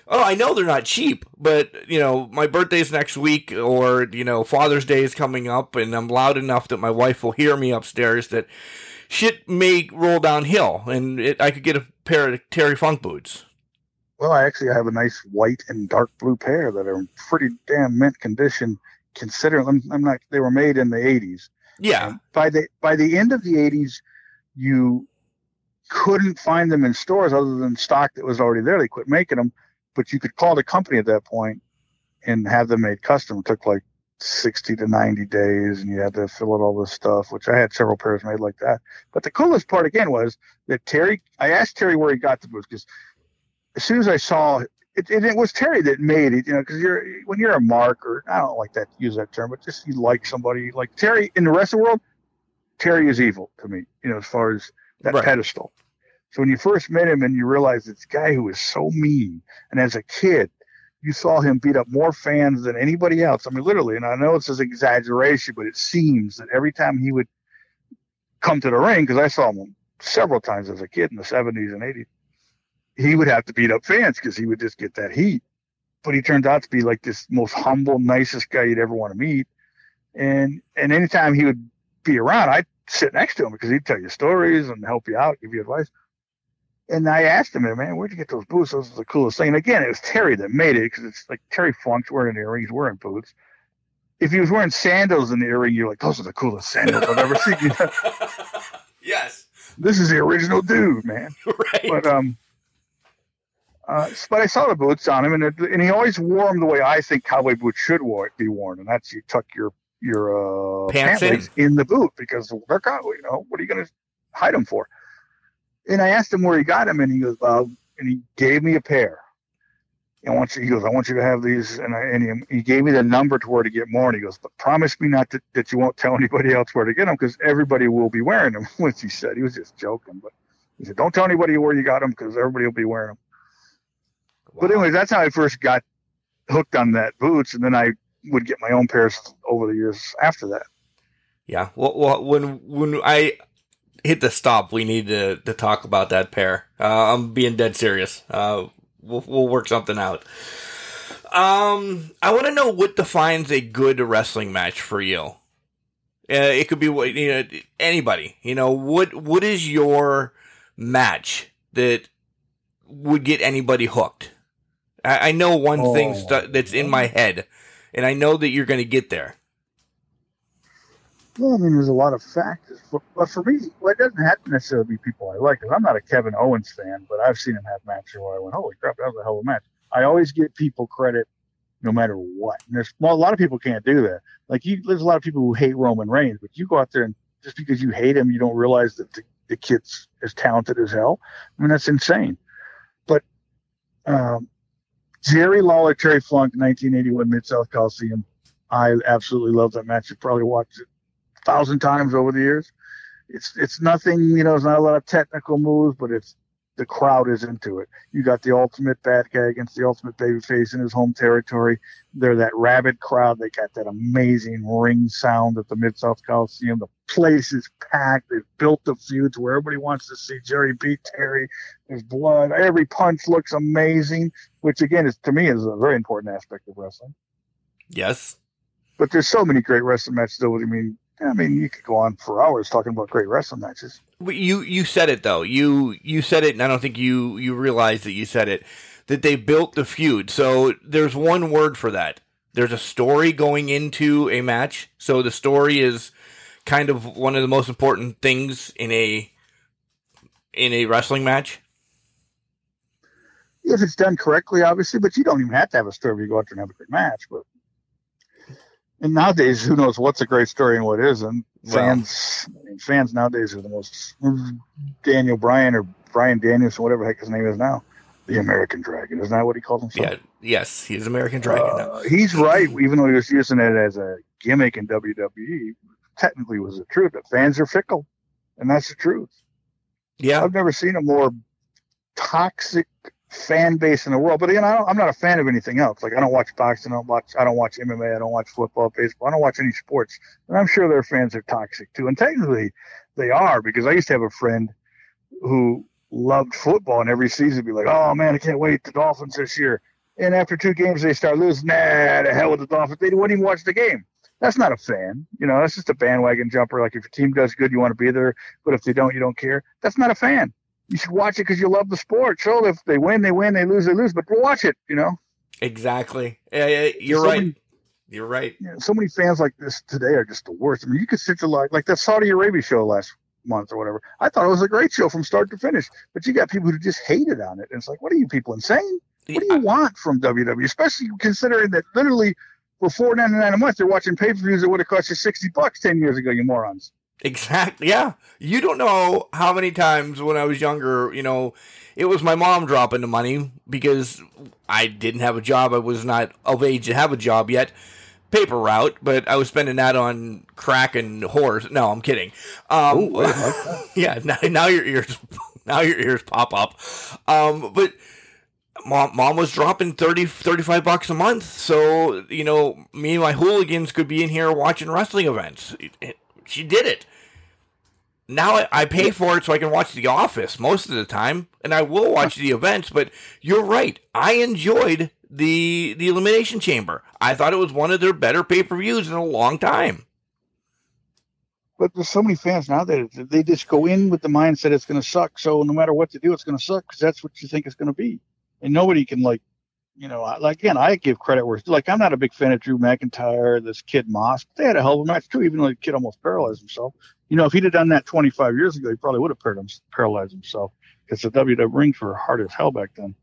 Oh, I know they're not cheap, but, you know, my birthday's next week, or, you know, Father's Day is coming up, and I'm loud enough that my wife will hear me upstairs that shit may roll downhill, and it, I could get a pair of Terry Funk boots. Well, I actually have a nice white and dark blue pair that are in pretty damn mint condition, considering I'm, I'm not, they were made in the eighties. Yeah. Um, by the by the end of the eighties, you couldn't find them in stores other than stock that was already there. They quit making them. But you could call the company at that point and have them made custom. It took like sixty to ninety days, and you had to fill out all this stuff, which I had several pairs made like that. But the coolest part, again, was that Terry – I asked Terry where he got the boots because as soon as I saw – it, and it was Terry that made it, you know, because you're, when you're a mark or – I don't like that use that term, but just you like somebody. Like Terry in the rest of the world, Terry is evil to me, you know, as far as that right. pedestal. So when you first met him and you realized it's a guy who is so mean, and as a kid, you saw him beat up more fans than anybody else. I mean, literally, and I know it's an exaggeration, but it seems that every time he would come to the ring, because I saw him several times as a kid in the seventies and eighties, he would have to beat up fans because he would just get that heat. But he turned out to be like this most humble, nicest guy you'd ever want to meet. And, and anytime he would be around, I'd sit next to him because he'd tell you stories and help you out, give you advice. And I asked him, man, where'd you get those boots? Those are the coolest thing. And again, it was Terry that made it because it's like Terry Funk's wearing earrings, wearing boots. If he was wearing sandals in the earring, you're like, those are the coolest sandals I've ever seen. You know? Yes. This is the original dude, man. Right. But, um, uh, but I saw the boots on him, and it, and he always wore them the way I think cowboy boots should war, be worn. And that's you tuck your, your uh, pants pant legs in the boot because they're cowboy, you know, what are you going to hide them for? And I asked him where he got them, and he goes, Bob, and he gave me a pair. I want you, he goes, I want you to have these, and, I, and he, he gave me the number to where to get more, and he goes, but promise me not to, that you won't tell anybody else where to get them, because everybody will be wearing them, which he said. He was just joking, but he said, don't tell anybody where you got them, because everybody will be wearing them. Wow. But anyway, that's how I first got hooked on that boots, and then I would get my own pairs over the years after that. Yeah, well, when when I hit the stop, we need to, to talk about that pair. Uh, I'm being dead serious. Uh, we'll, we'll work something out. Um, I want to know what defines a good wrestling match for you. Uh, it could be what you know, anybody. You know, what what is your match that would get anybody hooked? I, I know one oh. thing stu- that's in my head, and I know that you're going to get there. Well, I mean, there's a lot of factors, but, but for me, well, it doesn't have to necessarily be people I like. Cause I'm not a Kevin Owens fan, but I've seen him have matches where I went, "Holy crap, that was a hell of a match!" I always give people credit, no matter what. And there's well, a lot of people can't do that. Like you, there's a lot of people who hate Roman Reigns, but you go out there and just because you hate him, you don't realize that the, the kid's as talented as hell. I mean, that's insane. But um, Jerry Lawler, Terry Funk, nineteen eighty-one Mid-South Coliseum. I absolutely love that match. You probably watched it thousand times over the years. It's it's nothing, you know, it's not a lot of technical moves, but it's the crowd is into it. You got the ultimate bad guy against the ultimate baby face in his home territory. They're that rabid crowd. They got that amazing ring sound at the Mid-South Coliseum. The place is packed. They've built the feud to where everybody wants to see Jerry beat Terry. There's blood. Every punch looks amazing, which again is to me is a very important aspect of wrestling. Yes. But there's so many great wrestling matches though. I mean, I mean, you could go on for hours talking about great wrestling matches. You you said it, though. You you said it, and I don't think you, you realize that you said it, that they built the feud. So there's one word for that. There's a story going into a match. So the story is kind of one of the most important things in a in a wrestling match. If it's done correctly, obviously, but you don't even have to have a story. You go out there and have a great match, but... And nowadays, who knows what's a great story and what isn't? Fans, wow. I mean, fans nowadays are the most Daniel Bryan or Bryan Danielson, whatever the heck his name is now, the American Dragon. Isn't that what he called himself? Yeah, yes, he's American Dragon uh, now. He's right, even though he was using it as a gimmick in W W E. Technically, was the truth that fans are fickle, and that's the truth. Yeah, I've never seen a more toxic fan base in the world. But again, I don't, I'm not a fan of anything else. Like I don't watch boxing, I don't watch, I don't watch M M A, I don't watch football, baseball, I don't watch any sports. And I'm sure their fans are toxic too. And technically, they are, because I used to have a friend who loved football, and every season would be like, "Oh man, I can't wait the Dolphins this year." And after two games, they start losing. Nah, to hell with the Dolphins. They wouldn't even watch the game. That's not a fan. You know, that's just a bandwagon jumper. Like if your team does good, you want to be there, but if they don't, you don't care. That's not a fan. You should watch it because you love the sport. So if they win, they win. They lose, they lose. But we'll watch it, you know? Exactly. Yeah, yeah, you're so right. Many, you're right. You know, so many fans like this today are just the worst. I mean, you could sit there like, like that Saudi Arabia show last month or whatever. I thought it was a great show from start to finish. But you got people who just hated on it. And it's like, what are you people, insane? What do you want from W W E? Especially considering that literally for four dollars and ninety-nine cents a month, you're watching pay-per-views that would have cost you sixty bucks ten years ago, you morons. Exactly. Yeah. You don't know how many times when I was younger, you know, it was my mom dropping the money because I didn't have a job. I was not of age to have a job yet. Paper route, but I was spending that on crack and whores. No, I'm kidding. Um, Ooh, wait, like yeah. Now, now your ears, now your ears pop up. Um, but mom, mom was dropping thirty, thirty-five bucks a month. So, you know, me and my hooligans could be in here watching wrestling events. It, it, She did it. Now I, I pay for it so I can watch The Office most of the time, and I will watch the events, but you're right. I enjoyed the the Elimination Chamber. I thought it was one of their better pay-per-views in a long time. But there's so many fans now that they just go in with the mindset it's going to suck, so no matter what you do, it's going to suck, because that's what you think it's going to be. And nobody can, like, you know, like, again, I give credit where, like, I'm not a big fan of Drew McIntyre, this kid Moss, but they had a hell of a match, too, even though the kid almost paralyzed himself. You know, if he'd have done that twenty-five years ago, he probably would have paralyzed himself, because the W W E rings were hard as hell back then.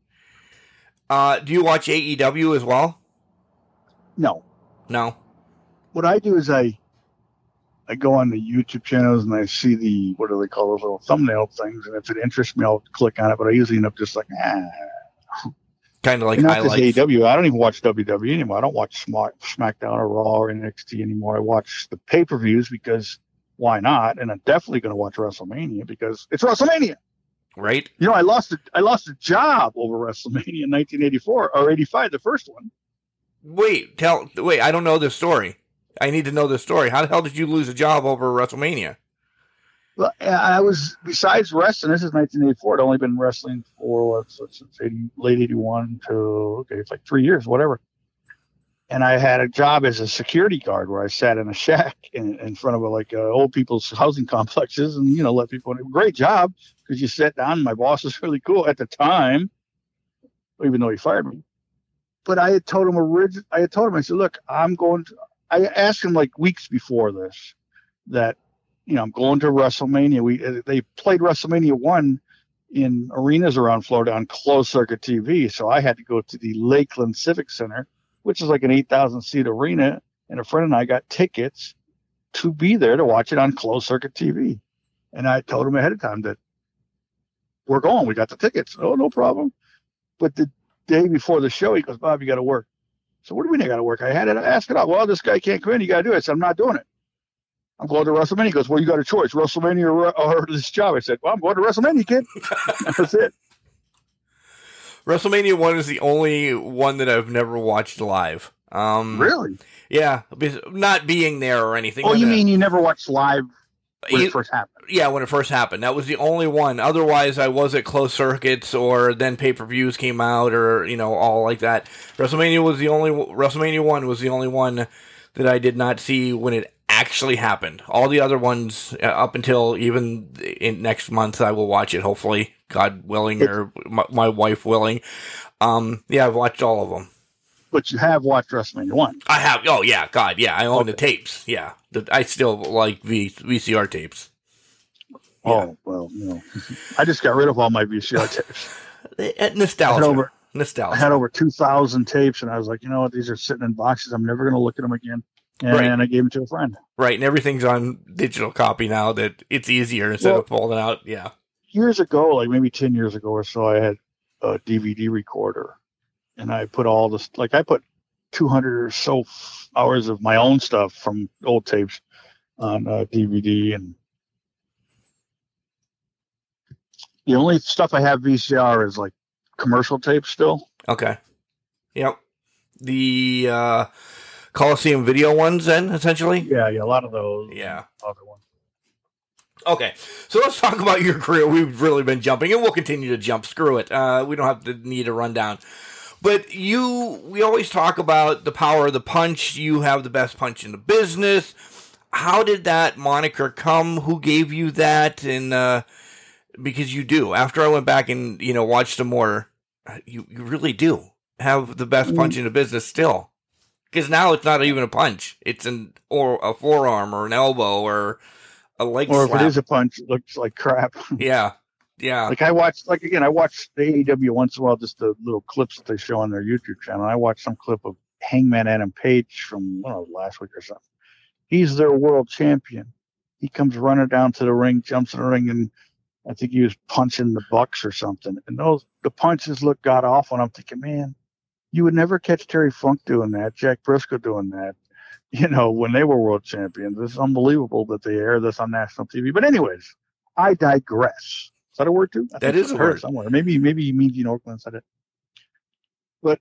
Uh, do you watch A E W as well? No. No? What I do is I I go on the YouTube channels and I see the, what do they call those little thumbnail things, and if it interests me, I'll click on it, but I usually end up just like, ah. Kind of like highlights. A E W. I don't even watch W W E anymore. I don't watch SmackDown or Raw or N X T anymore. I watch the pay-per-views because why not? And I'm definitely going to watch WrestleMania because it's WrestleMania, right? You know, I lost a, I lost a job over WrestleMania in nineteen eighty-four or eighty-five, the first one. Wait, tell wait. I don't know this story. I need to know this story. How the hell did you lose a job over WrestleMania? Well, I was, besides wrestling, this is nineteen eighty-four. I'd only been wrestling for, so since eighty, late eighty-one to, okay, it's like three years, whatever. And I had a job as a security guard where I sat in a shack in, in front of a, like uh, old people's housing complexes and, you know, let people in. Great job, because you sat down. My boss was really cool at the time, even though he fired me. But I had told him, orig- I had told him, I said, look, I'm going to, I asked him like weeks before this that, you know, I'm going to WrestleMania. We, they played WrestleMania one in arenas around Florida on closed circuit T V. So I had to go to the Lakeland Civic Center, which is like an eight thousand seat arena. And a friend and I got tickets to be there to watch it on closed circuit T V. And I told him ahead of time that we're going, we got the tickets. Oh, no problem. But the day before the show, he goes, Bob, you got to work. So what do you mean I got to work? I had to ask it out. Well, this guy can't come in. You got to do it. I said, I'm not doing it. I'm going to WrestleMania. He goes, well, you got a choice, WrestleMania or, or this job. I said, well, I'm going to WrestleMania, kid. That's it. WrestleMania one is the only one that I've never watched live. Um, really? Yeah. Not being there or anything. Oh, you mean you never watched live when it first happened? Yeah, when it first happened. That was the only one. Otherwise, I was at closed circuits or then pay-per-views came out or, you know, all like that. WrestleMania was the only, WrestleMania one was the only one that I did not see when it actually happened. All the other ones, uh, up until even in next month, I will watch it, hopefully, God willing, or my, my wife willing. Um, yeah, I've watched all of them. But you have watched WrestleMania one. I have. Oh, yeah. God, yeah. I own okay. the tapes. Yeah. The, I still like v, VCR tapes. Oh, yeah. Well, you know. I just got rid of all my V C R tapes. Nostalgia. I over, Nostalgia. I had over two thousand tapes, and I was like, you know what? These are sitting in boxes. I'm never going to look at them again. And right. I gave them to a friend. Right. And everything's on digital copy now that it's easier instead well, of folding out. Yeah. Years ago, like maybe ten years ago or so, I had a D V D recorder. And I put all this, like I put two hundred or so hours of my own stuff from old tapes on uh, D V D. And the only stuff I have V C R is like commercial tapes still. Okay. Yep. The uh, Coliseum video ones then, essentially? Yeah, yeah, a lot of those. Yeah. Other ones. Okay, so let's talk about your career. We've really been jumping, and we'll continue to jump. Screw it. Uh, we don't have to need a rundown. But you, we always talk about the power of the punch. You have the best punch in the business. How did that moniker come? Who gave you that? And uh, because you do. After I went back and, you know, watched some more, you, you really do have the best punch in the business still. Because now it's not even a punch. It's an or a forearm or an elbow or a leg or slap. Or if it is a punch, it looks like crap. Yeah. Yeah. Like I watched, like again, I watched the A E W once in a while, just the little clips that they show on their YouTube channel. And I watched some clip of Hangman Adam Page from I don't know, last week or something. He's their world champion. He comes running down to the ring, jumps in the ring, and I think he was punching the Bucks or something. And those the punches look god awful. And I'm thinking, man, you would never catch Terry Funk doing that, Jack Briscoe doing that. You know, when they were world champions, it's unbelievable that they air this on national T V. But anyways, I digress. Is that a word too? I that is a word somewhere. Maybe, maybe you mean, you know, Oakland said it. But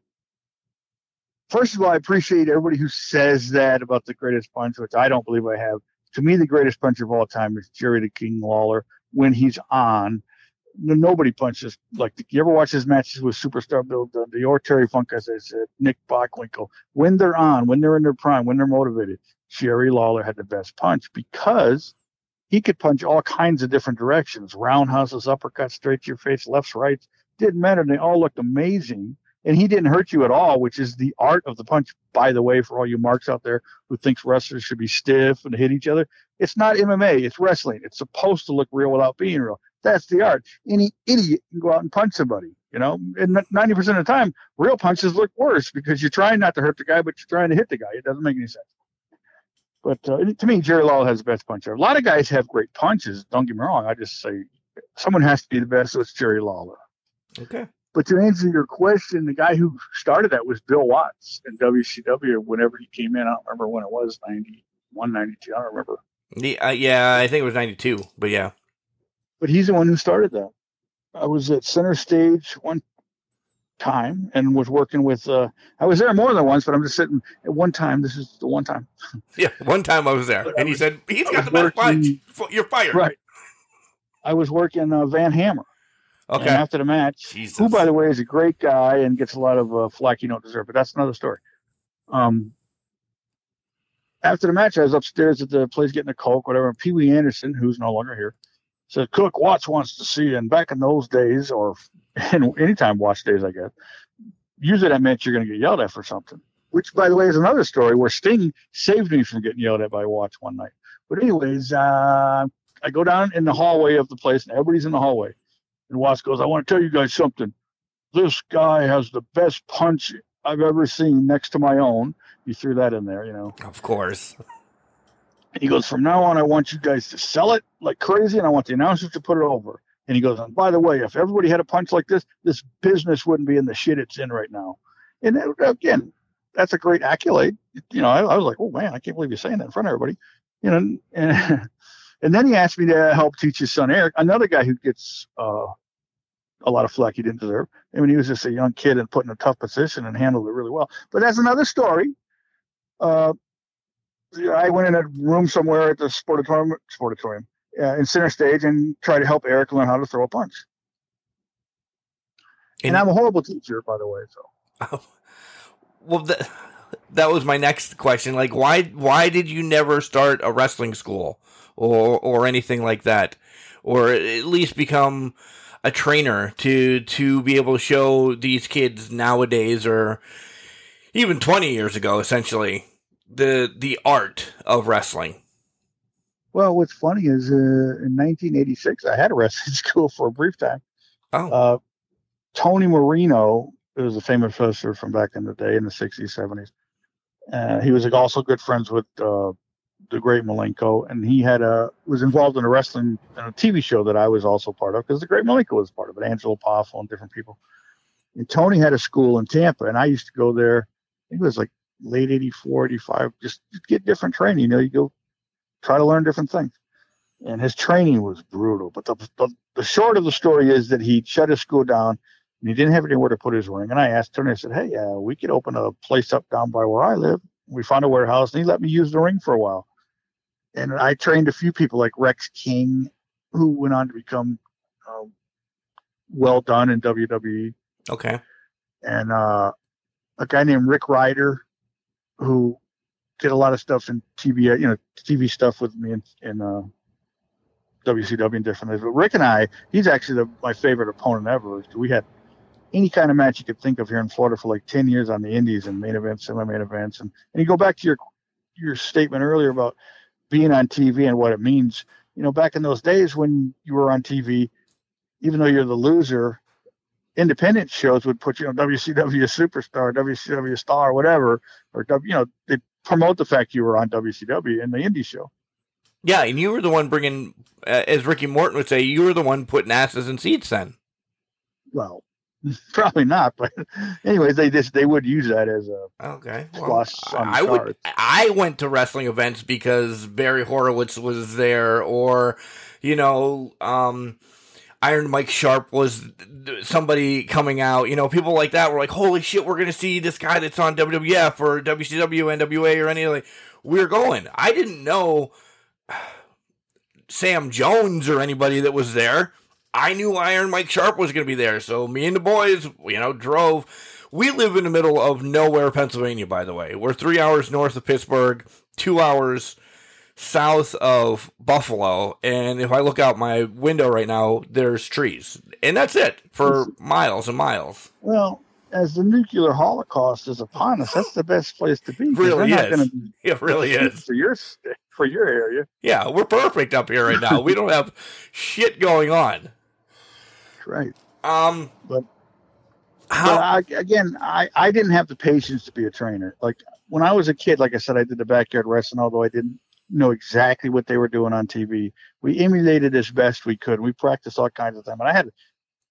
first of all, I appreciate everybody who says that about the greatest punch, which I don't believe I have. To me, the greatest punch of all time is Jerry the King Lawler when he's on. Nobody punches like you ever watch his matches with superstar Bill Dundee or Terry Funk, as I said, Nick Bockwinkel. When they're on, when they're in their prime, when they're motivated, Jerry Lawler had the best punch because he could punch all kinds of different directions: roundhouses, uppercuts, straight to your face, lefts, rights. Didn't matter. They all looked amazing, and he didn't hurt you at all, which is the art of the punch. By the way, for all you marks out there who thinks wrestlers should be stiff and hit each other, it's not M M A. It's wrestling. It's supposed to look real without being real. That's the art. Any idiot can go out and punch somebody, you know, and ninety percent of the time, real punches look worse because you're trying not to hurt the guy, but you're trying to hit the guy. It doesn't make any sense. But uh, to me, Jerry Lawler has the best puncher. A lot of guys have great punches. Don't get me wrong. I just say someone has to be the best, so it's Jerry Lawler. Okay. But to answer your question, the guy who started that was Bill Watts in W C W whenever he came in. I don't remember when it was, ninety-one, ninety-two. I don't remember. Yeah, uh, yeah, I think it was ninety-two, but yeah. But he's the one who started that. I was at Center Stage one time and was working with, uh, I was there more than once, but I'm just sitting at one time. This is the one time. Yeah. One time I was there but and was, he said, he's got the best punch. You're fired. Right. I was working uh, Van Hammer. Okay. And after the match, Jesus. who, by the way, is a great guy and gets a lot of uh, flack you don't deserve, but that's another story. Um, after the match, I was upstairs at the place getting a Coke, whatever. And Pee Wee Anderson, who's no longer here, said, Cook, Watts wants to see you. And back in those days, or in anytime Watts days, I guess, usually that meant you're going to get yelled at for something, which, by the way, is another story where Sting saved me from getting yelled at by Watts one night. But anyways, uh, I go down in the hallway of the place, and everybody's in the hallway. And Watts goes, I want to tell you guys something. This guy has the best punch I've ever seen next to my own. You threw that in there, you know. Of course. And he goes, from now on, I want you guys to sell it like crazy, and I want the announcers to put it over. And he goes, and by the way, if everybody had a punch like this, this business wouldn't be in the shit it's in right now. And again, that's a great accolade. You know, I, I was like, oh, man, I can't believe you're saying that in front of everybody. You know, and, and then he asked me to help teach his son, Eric, another guy who gets uh, a lot of flack he didn't deserve. I mean, he was just a young kid and put in a tough position and handled it really well. But that's another story. Uh, I went in a room somewhere at the sportatorium, sportatorium uh, in center stage and tried to help Eric learn how to throw a punch. And, and I'm a horrible teacher, by the way. So, oh, well, the, that was my next question. Like, why why did you never start a wrestling school or or anything like that, or at least become a trainer to to be able to show these kids nowadays or even twenty years ago, essentially, the the art of wrestling? Well, what's funny is uh, in nineteen eighty-six, I had a wrestling school for a brief time. Oh, uh, Tony Marino, who was a famous wrestler from back in the day in the sixties, seventies. Uh, he was also good friends with uh, the Great Malenko, and he had a was involved in a wrestling in a T V show that I was also part of because the Great Malenko was part of it, Angelo Poffo and different people. And Tony had a school in Tampa, and I used to go there. I think it was like late eighty-four, eighty-five, just get different training. You know, you go try to learn different things. And his training was brutal. But the, the, the short of the story is that he shut his school down, and he didn't have anywhere to put his ring. And I asked Tony, I said, hey, uh, we could open a place up down by where I live. We found a warehouse, and he let me use the ring for a while. And I trained a few people like Rex King, who went on to become uh, well done in W W E. Okay. And uh, a guy named Rick Ryder, who did a lot of stuff in T V, you know, T V stuff with me in, in uh, W C W and different things. But Rick and I, he's actually the, my favorite opponent ever. We had any kind of match you could think of here in Florida for like ten years on the indies and main events, semi-main events. And, and you go back to your your statement earlier about being on T V and what it means. You know, back in those days when you were on T V, even though you're the loser, independent shows would put you on W C W Superstar, W C W Star, whatever, or, you know, they promote the fact you were on W C W in the indie show. Yeah, and you were the one bringing, uh, as Ricky Morton would say, you were the one putting asses in seats then. Well, probably not, but anyways, they just they would use that as a okay. Well, plus on I would. I went to wrestling events because Barry Horowitz was there, or you know. um Iron Mike Sharp was somebody coming out, you know, people like that were like, holy shit, we're going to see this guy that's on W W F or W C W, N W A or anything. Like, we're going. I didn't know Sam Jones or anybody that was there. I knew Iron Mike Sharp was going to be there. So me and the boys, you know, drove. We live in the middle of nowhere, Pennsylvania, by the way. We're three hours north of Pittsburgh, two hours south of Buffalo, and if I look out my window right now, there's trees, and that's it for miles and miles. Well, as the nuclear holocaust is upon us, that's the best place to be. Really is. Gonna, it really is for your for your area. Yeah, we're perfect up here right now. We don't have shit going on. That's right. Um, but how but I, again? I I didn't have the patience to be a trainer. Like when I was a kid, like I said, I did the backyard wrestling, although I didn't know exactly what they were doing on T V. We emulated as best we could. We practiced all kinds of time. And I had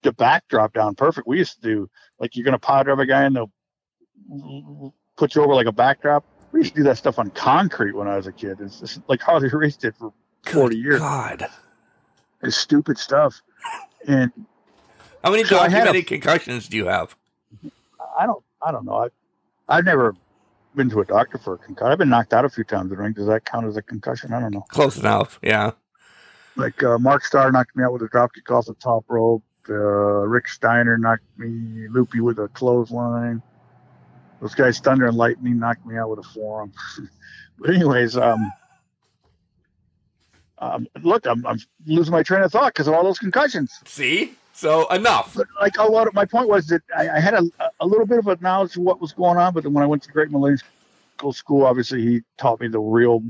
the backdrop down perfect. We used to do, like, you're going to power drive a guy and they'll put you over like a backdrop. We used to do that stuff on concrete when I was a kid. It's just, like Harley Race did for forty years. God. It's stupid stuff. And how many so documented a, concussions do you have? I don't, I don't know. I, I've never been to a doctor for a concussion. I've been knocked out a few times in the ring. Does that count as a concussion? I don't know. Close enough. Yeah. Like uh, Mark Starr knocked me out with a dropkick off the top rope. Uh, Rick Steiner knocked me loopy with a clothesline. Those guys, Thunder and Lightning, knocked me out with a forearm. But anyways, um, um, look, I'm, I'm losing my train of thought because of all those concussions. See? So enough. But like a lot of, my point was that I, I had a, a little bit of a knowledge of what was going on, but then when I went to Great Malenko School, obviously he taught me the real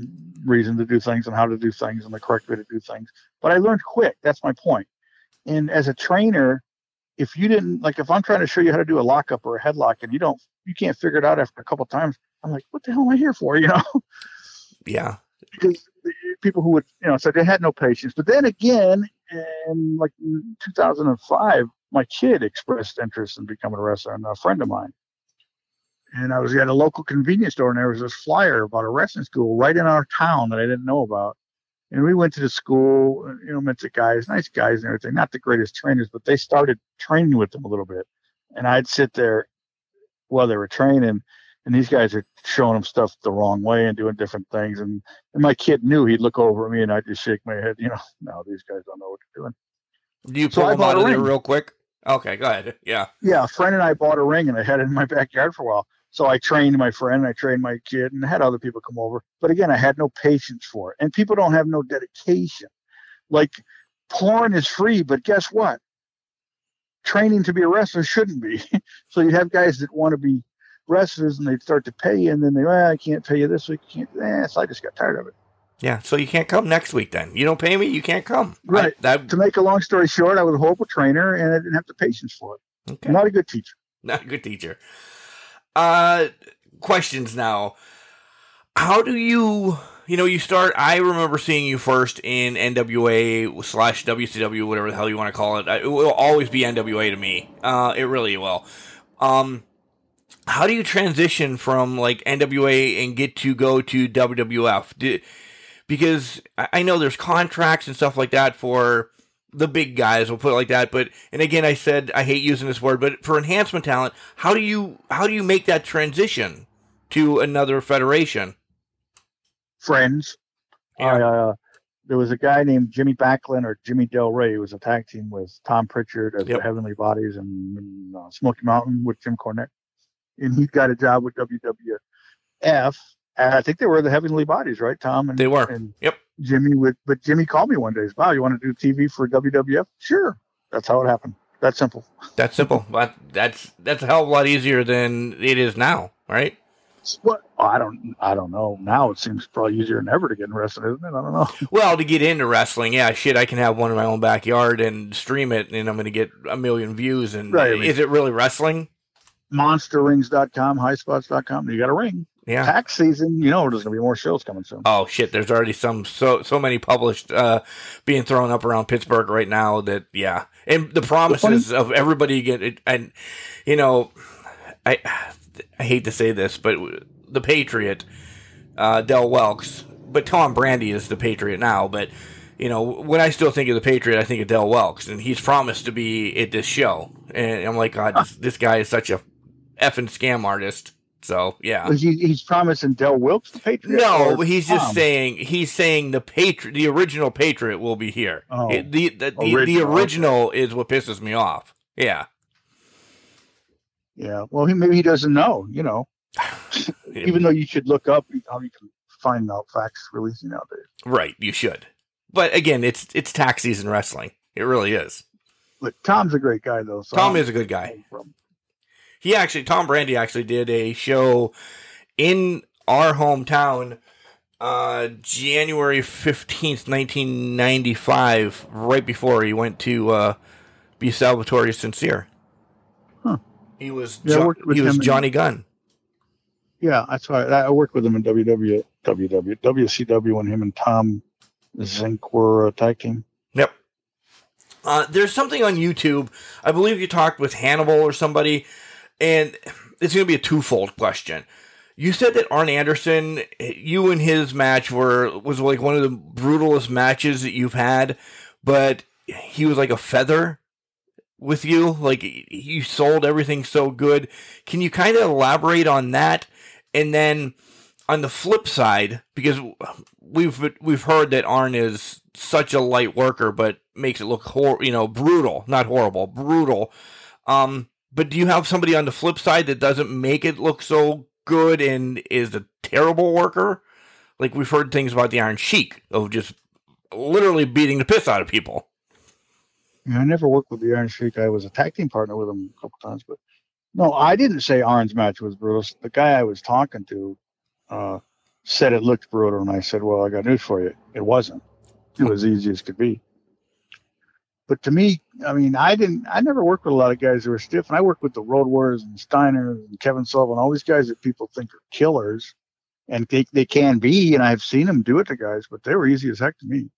reason to do things and how to do things and the correct way to do things. But I learned quick. That's my point. And as a trainer, if you didn't, like if I'm trying to show you how to do a lockup or a headlock and you don't, you can't figure it out after a couple of times, I'm like, what the hell am I here for? You know? Yeah. Because people who would, you know, so they had no patience. But then again, in like two thousand five, my kid expressed interest in becoming a wrestler, and a friend of mine. And I was at a local convenience store, and there was this flyer about a wrestling school right in our town that I didn't know about. And we went to the school, you know, met the guys, nice guys and everything, not the greatest trainers, but they started training with them a little bit. And I'd sit there while they were training, and these guys are showing them stuff the wrong way and doing different things. And, and my kid knew he'd look over at me, and I'd just shake my head, you know, no, these guys don't know what they're doing. Do you pull so them out of there real quick? Okay, go ahead. Yeah. Yeah, a friend and I bought a ring, and I had it in my backyard for a while. So I trained my friend, I trained my kid, and had other people come over. But again, I had no patience for it. And people don't have no dedication. Like, porn is free, but guess what? Training to be a wrestler shouldn't be. So you'd have guys that want to be wrestlers, and they'd start to pay you, and then they, well, I can't pay you this week. I can't. Eh, so I just got tired of it. Yeah, so you can't come next week then. You don't pay me, you can't come. Right. I, that... To make a long story short, I was a horrible trainer, and I didn't have the patience for it. Okay. Not a good teacher. Not a good teacher. Uh, questions now. How do you, you know, you start, I remember seeing you first in N W A slash W C W, whatever the hell you want to call it. It will always be N W A to me. Uh, it really will. Um, how do you transition from like N W A and get to go to W W F? Do, because I know there's contracts and stuff like that for the big guys, we'll put it like that. But, and again, I said, I hate using this word, but for enhancement talent, how do you, how do you make that transition to another federation? Friends. Yeah. I, uh, there was a guy named Jimmy Backlund or Jimmy Del Rey who was a tag team with Tom Pritchard of yep. the Heavenly Bodies and, and uh, Smoky Mountain with Jim Cornette. And he got a job with W W F. And I think they were the Heavenly Bodies, right, Tom? And, they were. And yep. Jimmy would, but Jimmy called me one day. Wow, you want to do T V for W W F? Sure. That's how it happened. That's simple. That's simple. But that's that's a hell of a lot easier than it is now, right? What oh, I don't I don't know. Now it seems probably easier than ever to get in wrestling, isn't it? I don't know. Well, to get into wrestling, yeah, shit, I can have one in my own backyard and stream it, and I'm going to get a million views. And right, I mean, is it really wrestling? monster rings dot com, high spots dot com. You got a ring. Yeah. Tax season, you know, there's going to be more shows coming soon. Oh, shit. There's already some, so so many published uh, being thrown up around Pittsburgh right now that, yeah. And the promises the of everybody get it. And, you know, I I hate to say this, but the Patriot, uh, Del Welks, but Tom Brandy is the Patriot now. But, you know, when I still think of the Patriot, I think of Del Welks. And he's promised to be at this show. And I'm like, God, this, this guy is such a effing scam artist. So yeah, he, he's promising Del Wilkes the Patriot. No, he's just um, saying he's saying the Patriot, the original Patriot, will be here. Oh, it, the the original, the original okay. is what pisses me off. Yeah, yeah. Well, he, maybe he doesn't know. You know, even though you should look up how you can find out facts releasing nowadays. Right, you should. But again, it's it's tax season wrestling. It really is. But Tom's a great guy, though. So Tom is a good guy. He actually, Tom Brandy actually did a show in our hometown uh, January fifteenth, nineteen ninety-five, right before he went to uh, be Salvatore Sincere. Huh. He was, yeah, jo- he was Johnny in- Gunn. Yeah, that's right. I worked with him in W W F, W C W when him and Tom Zink were a tag team. Yep. Uh, there's something on YouTube. I believe you talked with Hannibal or somebody. And it's going to be a twofold question. You said that Arn Anderson, you and his match were was like one of the brutalest matches that you've had, but he was like a feather. with you. Like, you sold everything so good. Can you kind of elaborate on that? And then on the flip side, because we've we've heard that Arn is such a light worker, but makes it look hor- you know brutal, not horrible, brutal. Um, but do you have somebody on the flip side that doesn't make it look so good and is a terrible worker? Like, we've heard things about the Iron Sheik of just literally beating the piss out of people. Yeah, I never worked with the Iron Sheik. I was a tag team partner with him a couple times, but no, I didn't say Arn's match was brutal. The guy I was talking to uh, said it looked brutal, and I said, "Well, I got news for you. It wasn't. It was easy as could be." But to me, I mean, I didn't. I never worked with a lot of guys that were stiff, and I worked with the Road Warriors and Steiners and Kevin Sullivan, all these guys that people think are killers, and they they can be. And I've seen them do it to guys, but they were easy as heck to me.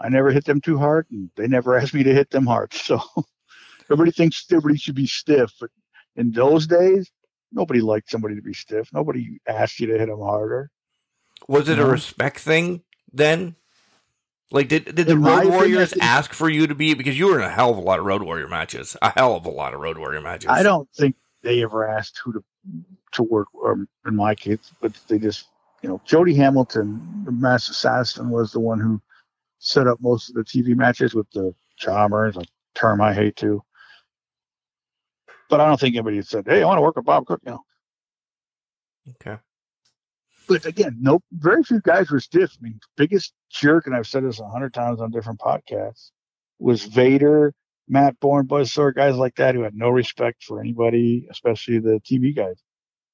I never hit them too hard, and they never asked me to hit them hard. So everybody thinks everybody should be stiff, but in those days, nobody liked somebody to be stiff. Nobody asked you to hit them harder. Was it a respect thing then? Like, did did the Road Warriors ask for you to be, because you were in a hell of a lot of Road Warrior matches, a hell of a lot of Road Warrior matches. I don't think they ever asked who to to work, or in my case, but they just, you know, Jody Hamilton, the Masked Assassin, was the one who set up most of the T V matches with the Chalmers, a term I hate to. But I don't think anybody said, "Hey, I want to work with Bob Cook," you know. Okay. But again, nope, very few guys were stiff. I mean, the biggest jerk, and I've said this a hundred times on different podcasts, was Vader, Matt Bourne, Buzzsaw, guys like that who had no respect for anybody, especially the T V guys.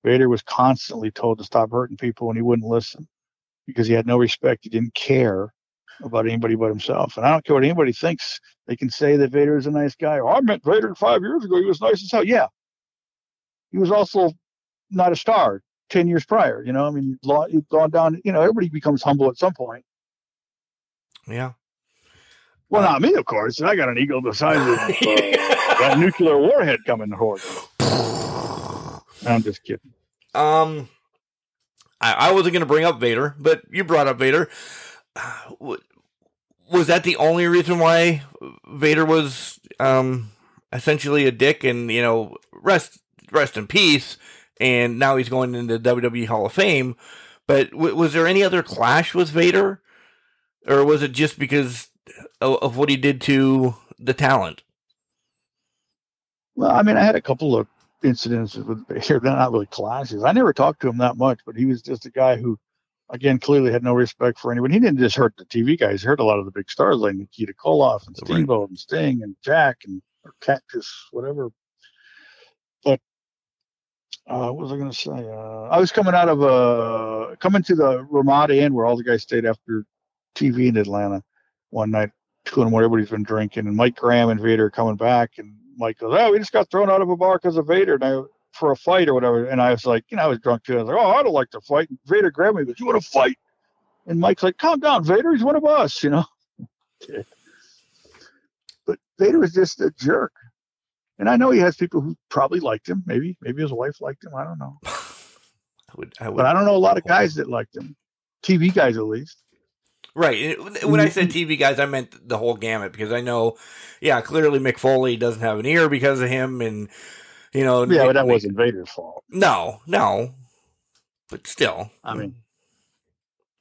Vader was constantly told to stop hurting people, and he wouldn't listen because he had no respect. He didn't care about anybody but himself. And I don't care what anybody thinks. They can say that Vader is a nice guy. Oh, I met Vader five years ago. He was nice as hell. Yeah. He was also not a star ten years prior. You know, I mean, he'd gone down, you know, everybody becomes humble at some point. Yeah. Well, uh, not me, of course. I got an eagle the size of uh, that nuclear warhead coming toward me. I'm just kidding. Um, I, I wasn't going to bring up Vader, but you brought up Vader. Was that the only reason why Vader was um, essentially a dick, and, you know, rest rest in peace, and now he's going into the W W E Hall of Fame? But w- was there any other clash with Vader, or was it just because of, of what he did to the talent? Well, I mean, I had a couple of incidents with Vader. They're not really clashes. I never talked to him that much, but he was just a guy who, again, clearly had no respect for anyone. He didn't just hurt the T V guys. He hurt a lot of the big stars like Nikita Koloff and Steamboat right. and Sting and Jack and or Cactus, whatever. But uh, what was I going to say? Uh, I was coming out of uh, coming to the Ramada Inn where all the guys stayed after T V in Atlanta one night, two and one, everybody's been drinking. And Mike Graham and Vader are coming back. And Mike goes, "Oh, we just got thrown out of a bar because of Vader." And I for a fight or whatever. And I was like, you know, I was drunk too. I was like, "Oh, I don't like to fight." And Vader grabbed me and goes, "You want to fight?" And Mike's like, "Calm down, Vader. He's one of us," you know? Yeah. But Vader was just a jerk. And I know he has people who probably liked him. Maybe, maybe his wife liked him. I don't know. I would, I would, but I don't know a lot of guys that liked him. T V guys, at least. Right. When I said T V guys, I meant the whole gamut, because I know, yeah, clearly Mick Foley doesn't have an ear because of him. And, you know, yeah, but that wasn't Vader's fault. No, no, but still, I mean,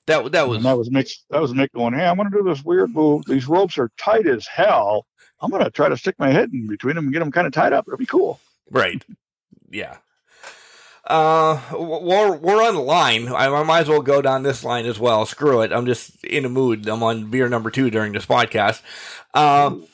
that that was that was Mick. That was Mick going, "Hey, I'm going to do this weird move. These ropes are tight as hell. I'm going to try to stick my head in between them and get them kind of tied up. It'll be cool." Right? Yeah. Uh, we're we're on the line. I, I might as well go down this line as well. Screw it. I'm just in a mood. I'm on beer number two during this podcast. Um,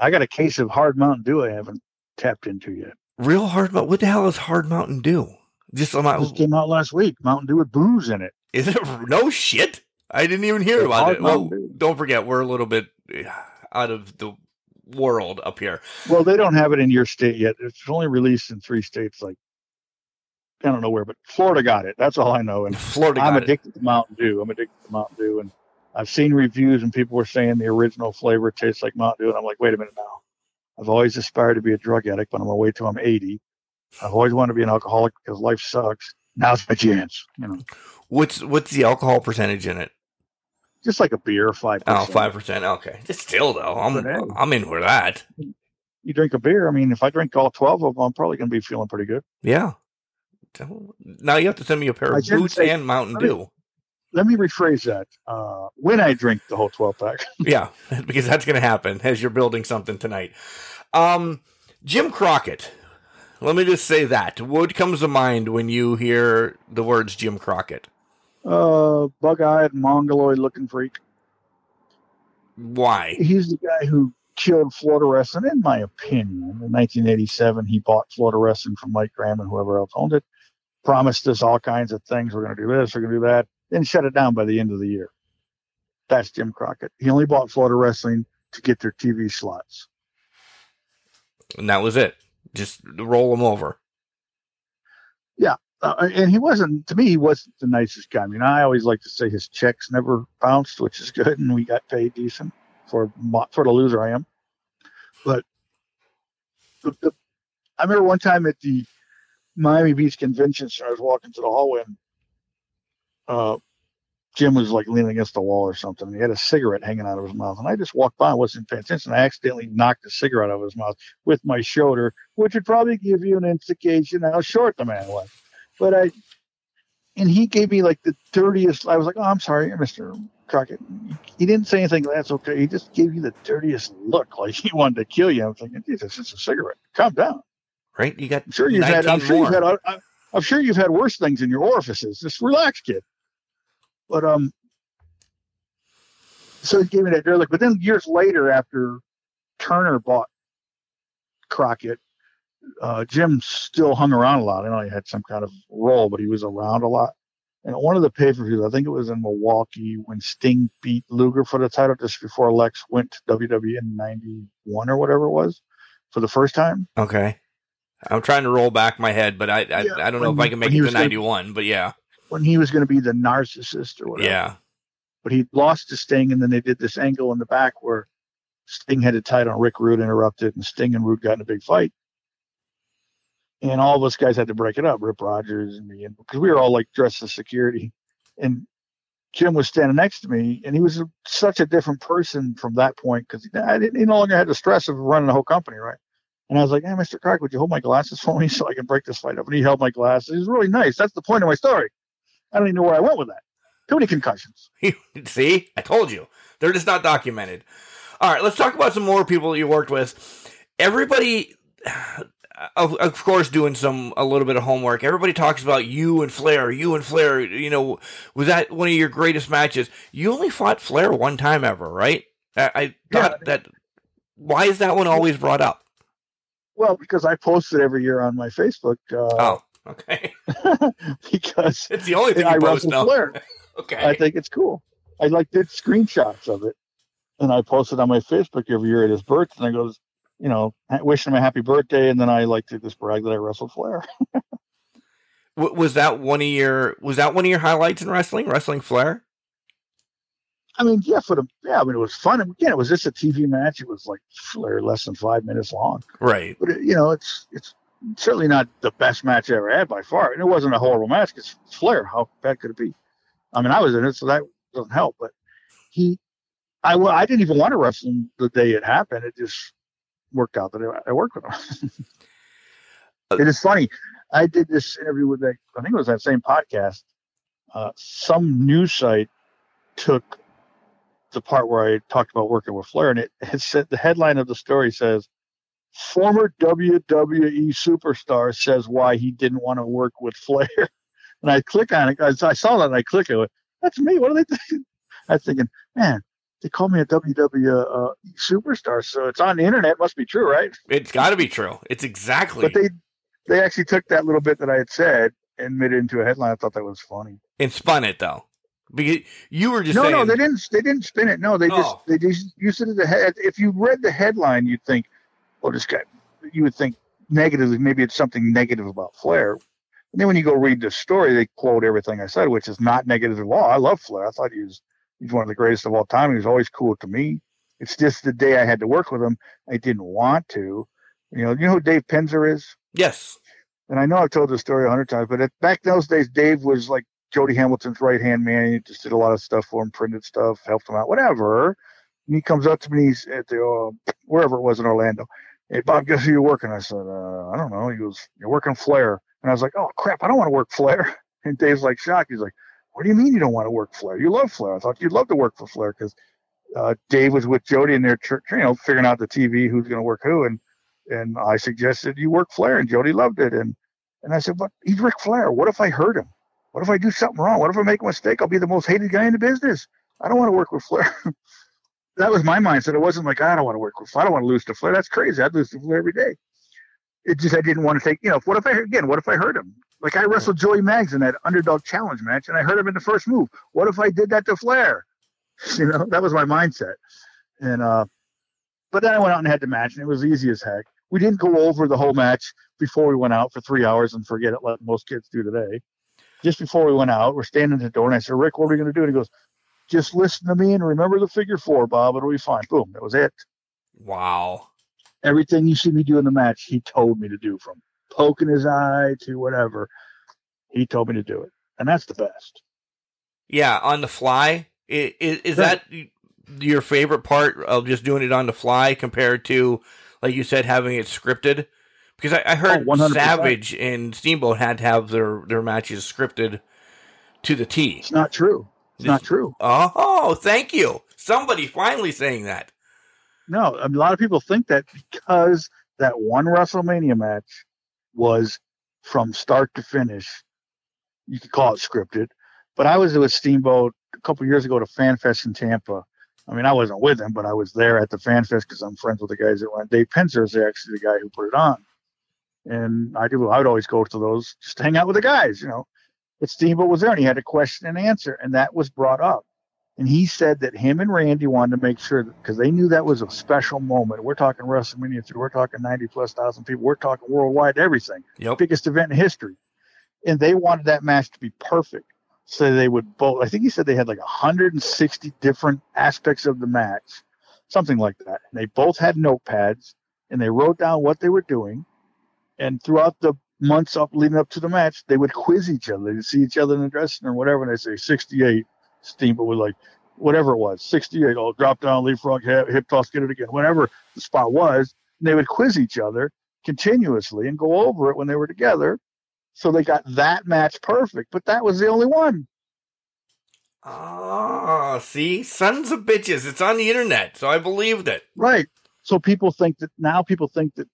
I got a case of hard Mountain Dew I haven't tapped into yet. Real hard, but what the hell is hard Mountain Dew? Just, um, just came out last week. Mountain Dew with booze in it. Is it? No shit. I didn't even hear it's about it. Well, don't forget, we're a little bit out of the world up here. Well, they don't have it in your state yet. It's only released in three states. Like, I don't know where, but Florida got it. That's all I know. And Florida, I'm got addicted it. to Mountain Dew. I'm addicted to Mountain Dew, and I've seen reviews, and people were saying the original flavor tastes like Mountain Dew, and I'm like, wait a minute now. I've always aspired to be a drug addict, but I'm going to wait till I'm eighty. I've always wanted to be an alcoholic because life sucks. Now's my chance. You know. What's what's the alcohol percentage in it? Just like a beer, five percent. Oh, five percent. Okay. Just still, though. I'm, I'm in for that. you drink a beer. I mean, if I drink all twelve of them, I'm probably going to be feeling pretty good. Yeah. Now you have to send me a pair of boots say, and Mountain let me, Dew. Let me rephrase that. Uh, when I drink the whole twelve pack. Yeah, because that's going to happen as you're building something tonight. Um, Jim Crockett. Let me just say that. What comes to mind when you hear the words Jim Crockett? Uh, bug-eyed, mongoloid-looking freak. Why? He's the guy who killed Florida Wrestling, in my opinion. In nineteen eighty-seven, he bought Florida Wrestling from Mike Graham and whoever else owned it, promised us all kinds of things. We're going to do this, we're going to do that, then shut it down by the end of the year. That's Jim Crockett. He only bought Florida Wrestling to get their T V slots. And that was it. Just roll him over. Yeah. Uh, and he wasn't, to me, he wasn't the nicest guy. I mean, I always like to say his checks never bounced, which is good. And we got paid decent for, for the loser I am. But the, the, I remember one time at the Miami Beach Convention Center, I was walking through the hallway and uh, Jim was like leaning against the wall or something. And he had a cigarette hanging out of his mouth. And I just walked by and wasn't paying attention. I accidentally knocked the cigarette out of his mouth with my shoulder, which would probably give you an indication how short the man was. But I, and he gave me like the dirtiest, I was like, oh, I'm sorry, Mister Crockett. He didn't say anything, that's okay. He just gave you the dirtiest look, like he wanted to kill you. I'm thinking, Jesus, it's a cigarette. Calm down. Right? You got I'm sure you've had, I'm sure you've had, I'm sure you've had worse things in your orifices. Just relax, kid. But, um, so he gave me that dirty look. But then years later, after Turner bought Crockett, Uh, Jim still hung around a lot. I know he had some kind of role, but he was around a lot. And one of the pay-per-views, I think it was in Milwaukee, when Sting beat Luger for the title just before Lex went to W W E in ninety-one or whatever it was for the first time. Okay. I'm trying to roll back my head, but I I, yeah, I don't know when, if I can make it to ninety-one, gonna, but yeah. When he was going to be the narcissist or whatever. Yeah. But he lost to Sting, and then they did this angle in the back where Sting had a title and Rick Rude interrupted, and Sting and Rude got in a big fight. And all of us guys had to break it up, Rip Rogers and me, because we were all like dressed as security. And Jim was standing next to me, and he was a, such a different person from that point because he, I didn't, he no longer had the stress of running the whole company, right? And I was like, hey, Mister Crockett, would you hold my glasses for me so I can break this fight up? And he held my glasses. He was really nice. That's the point of my story. I don't even know where I went with that. Too many concussions. See? I told you. They're just not documented. All right, let's talk about some more people that you worked with. Everybody... Of, of course, doing some a little bit of homework. Everybody talks about you and Flair, you and Flair. You know, was that one of your greatest matches? You only fought Flair one time ever, right? I, I thought yeah. that. Why is that one always brought up? Well, because I post it every year on my Facebook. Uh, oh, okay. Because it's the only thing I post now. Flair. Okay, I think it's cool. I like did screenshots of it, and I post it on my Facebook every year at his birthday, and I go, you know, wishing him a happy birthday, and then I like to just brag that I wrestled Flair. was that one of your was that one of your highlights in wrestling? Wrestling Flair? I mean, yeah, for the yeah, I mean it was fun. And again, it was just a T V match. It was like Flair less than five minutes long. Right. But it, you know, it's it's certainly not the best match I ever had by far. And it wasn't a horrible match because Flair, how bad could it be? I mean, I was in it, so that doesn't help. But he I well, I didn't even want to wrestle him the day it happened. It just worked out that I worked with him. It is funny. I did this interview with that, I think it was that same podcast. Uh, some news site took the part where I talked about working with Flair, and it, it said the headline of the story says, "Former W W E Superstar says why he didn't want to work with Flair." And I click on it. I, I saw that and I click it. I went, that's me. What are they thinking? I was thinking, man, they call me a W W E uh, superstar, so it's on the internet. Must be true, right? It's got to be true. It's exactly. But they they actually took that little bit that I had said and made it into a headline. I thought that was funny. And spun it though, because you were just no, saying, no. They didn't. They didn't spin it. No, they oh. just they just used it as a head. If you read the headline, you'd think, "Well, this guy." You would think negatively. Maybe it's something negative about Flair. And then when you go read the story, they quote everything I said, which is not negative at all. I love Flair. I thought he was. He's one of the greatest of all time. He was always cool to me. It's just the day I had to work with him, I didn't want to. You know, you know who Dave Penzer is? Yes. And I know I've told this story a hundred times, but it, back those days, Dave was like Jody Hamilton's right-hand man. He just did a lot of stuff for him, printed stuff, helped him out, whatever. And he comes up to me, he's at the, uh, wherever it was in Orlando. hey, Bob, guess who you're working? I said, uh, I don't know. He goes, you're working Flair. And I was like, oh, crap, I don't want to work Flair. And Dave's like shocked. He's like, what do you mean you don't want to work Flair? You love Flair. I thought you'd love to work for Flair because uh, Dave was with Jody and they're, you know, figuring out the T V, who's going to work who. And and I suggested you work Flair, and Jody loved it. And and I said, but he's Ric Flair. What if I hurt him? What if I do something wrong? What if I make a mistake? I'll be the most hated guy in the business. I don't want to work with Flair. That was my mindset. It wasn't like, I don't want to work with Flair. I don't want to lose to Flair. That's crazy. I'd lose to Flair every day. It just, I didn't want to take, you know, what if I, again, what if I hurt him? Like I wrestled Joey Maggs in that underdog challenge match and I hurt him in the first move. What if I did that to Flair? You know, that was my mindset. And, uh, but then I went out and had the match and it was easy as heck. We didn't go over the whole match before we went out for three hours and forget it like most kids do today. Just before we went out, we're standing at the door and I said, Rick, what are we going to do? And he goes, just listen to me and remember the figure four, Bob. It'll be fine. Boom. That was it. Wow. Everything you see me do in the match, he told me to do, from poking his eye to whatever. He told me to do it. And that's the best. Yeah. On the fly. Is, is that your favorite part of just doing it on the fly compared to, like you said, having it scripted? Because I, I heard oh, Savage and Steamboat had to have their, their matches scripted to the T. It's not true. It's not true. Oh, thank you. Somebody finally saying that. No, a lot of people think that because that one WrestleMania match was from start to finish. You could call it scripted. But I was with Steamboat a couple of years ago to Fan Fest in Tampa. I mean, I wasn't with him, but I was there at the Fan Fest because I'm friends with the guys that went. Dave Penzer is actually the guy who put it on. And I do. I would always go to those, just hang out with the guys, you know. But Steamboat was there, and he had a question and answer, and that was brought up. And he said that him and Randy wanted to make sure, because they knew that was a special moment. We're talking WrestleMania three. We're talking ninety-plus thousand people. We're talking worldwide, everything. Yep. Biggest event in history. And they wanted that match to be perfect. So they would both – I think he said they had like one hundred sixty different aspects of the match, something like that. And they both had notepads, and they wrote down what they were doing. And throughout the months up leading up to the match, they would quiz each other. They'd see each other in the dressing room, whatever, and they'd say sixty-eight. Steamboat was like, whatever it was, sixty-eight, oh, drop down, leapfrog, hip, hip toss, get it again, whatever the spot was. And they would quiz each other continuously and go over it when they were together. So they got that match perfect, but that was the only one. Ah, see, sons of bitches. It's on the internet, so I believed it. Right. So people think that, now people think that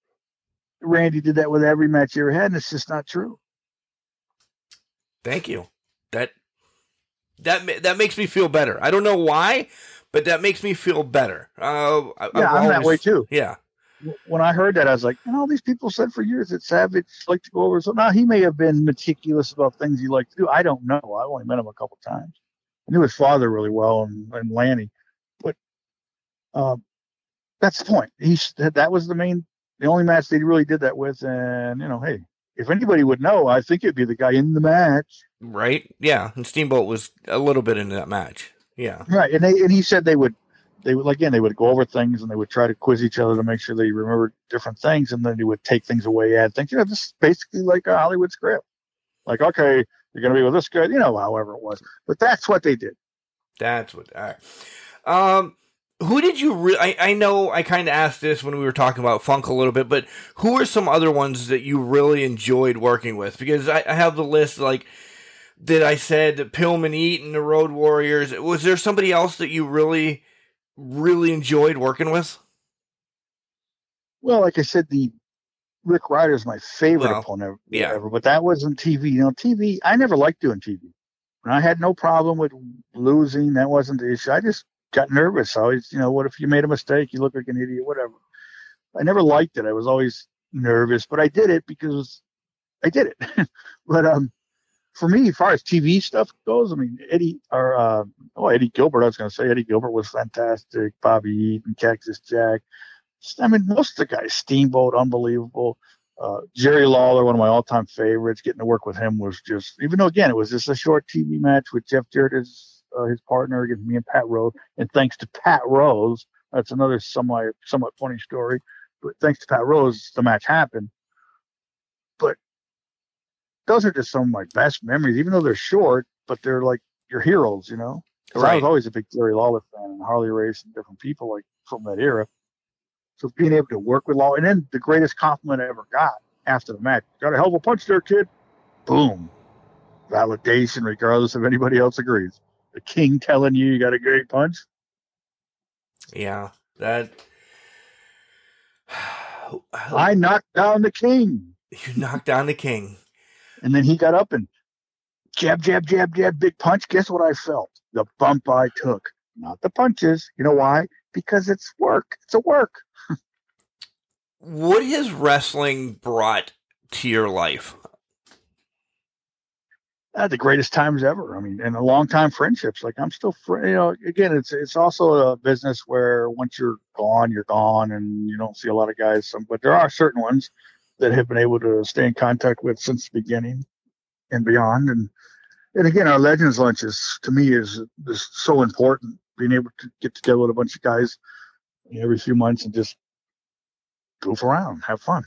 Randy did that with every match he ever had, and it's just not true. Thank you. That that that makes me feel better. I don't know why, but that makes me feel better. Uh, I, yeah, I'm, I'm that way too. Yeah. When I heard that, I was like, you know, these people said for years that Savage liked to go over. So now he may have been meticulous about things he liked to do. I don't know. I only met him a couple times. I knew his father really well and, and Lanny, but uh, that's the point. He that was the main. The only match they really did that with, and, you know, hey, if anybody would know, I think it'd be the guy in the match. Right, yeah, and Steamboat was a little bit into that match, yeah. Right, and they and he said they would, they would again, they would go over things, and they would try to quiz each other to make sure they remembered different things, and then they would take things away, add things. You know, this is basically like a Hollywood script. Like, okay, you're going to be with this guy, you know, however it was. But that's what they did. That's what, all right. Um... Who did you re- – I, I know I kind of asked this when we were talking about Funk a little bit, but who are some other ones that you really enjoyed working with? Because I, I have the list, like, that I said, Pillman, Eaton, the Road Warriors. Was there somebody else that you really, really enjoyed working with? Well, like I said, the Rick Ryder is my favorite well, opponent yeah. ever, but that wasn't T V. You know, T V – I never liked doing T V. And I had no problem with losing. That wasn't the issue. I just – got nervous. I always, you know, what if you made a mistake? You look like an idiot, whatever. I never liked it. I was always nervous, but I did it because I did it. But um, for me, as far as T V stuff goes, I mean, Eddie or uh, oh, Eddie Gilbert. I was going to say Eddie Gilbert was fantastic. Bobby Eaton, Cactus Jack. I mean, most of the guys. Steamboat, unbelievable. Uh, Jerry Lawler, one of my all-time favorites. Getting to work with him was just, even though again it was just a short T V match with Jeff Jarrett as Uh, his partner against me and Pat Rose, and thanks to Pat Rose, that's another somewhat somewhat funny story. But thanks to Pat Rose, the match happened. But those are just some of my best memories, even though they're short. But they're like your heroes, you know. Because right. I was always a big Jerry Lawler fan and Harley Race and different people like from that era. So being able to work with Law, and then the greatest compliment I ever got after the match, got a hell of a punch there, kid. Boom. Validation, regardless of anybody else agrees. The king telling you you got a great punch. Yeah, that. I knocked down the king. You knocked down the king. And then he got up and jab, jab, jab, jab, big punch. Guess what I felt? The bump I took. Not the punches. You know why? Because it's work. It's a work. What has wrestling brought to your life? Uh, the greatest times ever. I mean, and a long time friendships. Like I'm still, fr- you know, again, it's it's also a business where once you're gone, you're gone, and you don't see a lot of guys. Some, but there are certain ones that have been able to stay in contact with since the beginning and beyond. And and again, our Legends lunches to me is is so important. Being able to get together with a bunch of guys every few months and just goof around, have fun.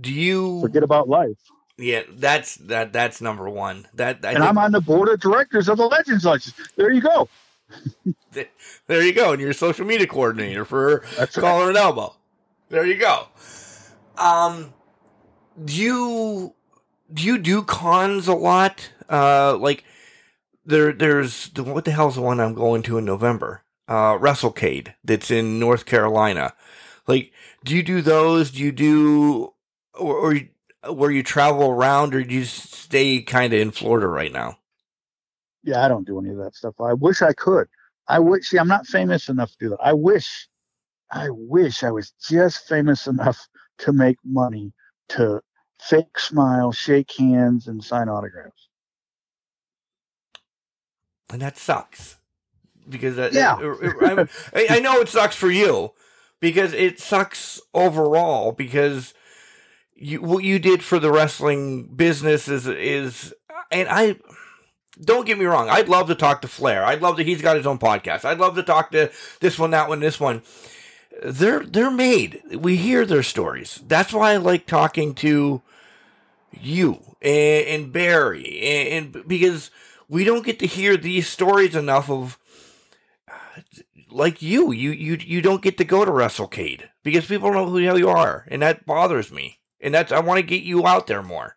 Do you forget about life? Yeah, that's that. That's number one. That I and think, I'm on the board of directors of the Legends Lunches. There you go. There you go, and you're a social media coordinator for that's Collar right. and Elbow. There you go. Um, do you do you do cons a lot? Uh, like there, there's what the hell's the one I'm going to in November? Uh, WrestleCade. That's in North Carolina. Like, do you do those? Do you do or? or where you travel around, or do you stay kind of in Florida right now? Yeah, I don't do any of that stuff. I wish I could. I wish, see, I'm not famous enough to do that. I wish, I wish I was just famous enough to make money to fake smile, shake hands, and sign autographs. And that sucks. Because that, yeah. it, it, I, I know it sucks for you because it sucks overall because You, what you did for the wrestling business is, is, and I, don't get me wrong, I'd love to talk to Flair. I'd love that he's got his own podcast. I'd love to talk to this one, that one, this one. They're, they're made. We hear their stories. That's why I like talking to you and, and Barry, and, and because we don't get to hear these stories enough of, like you, you, you, you don't get to go to WrestleCade because people don't know who the hell you are, and that bothers me. And that's, I want to get you out there more.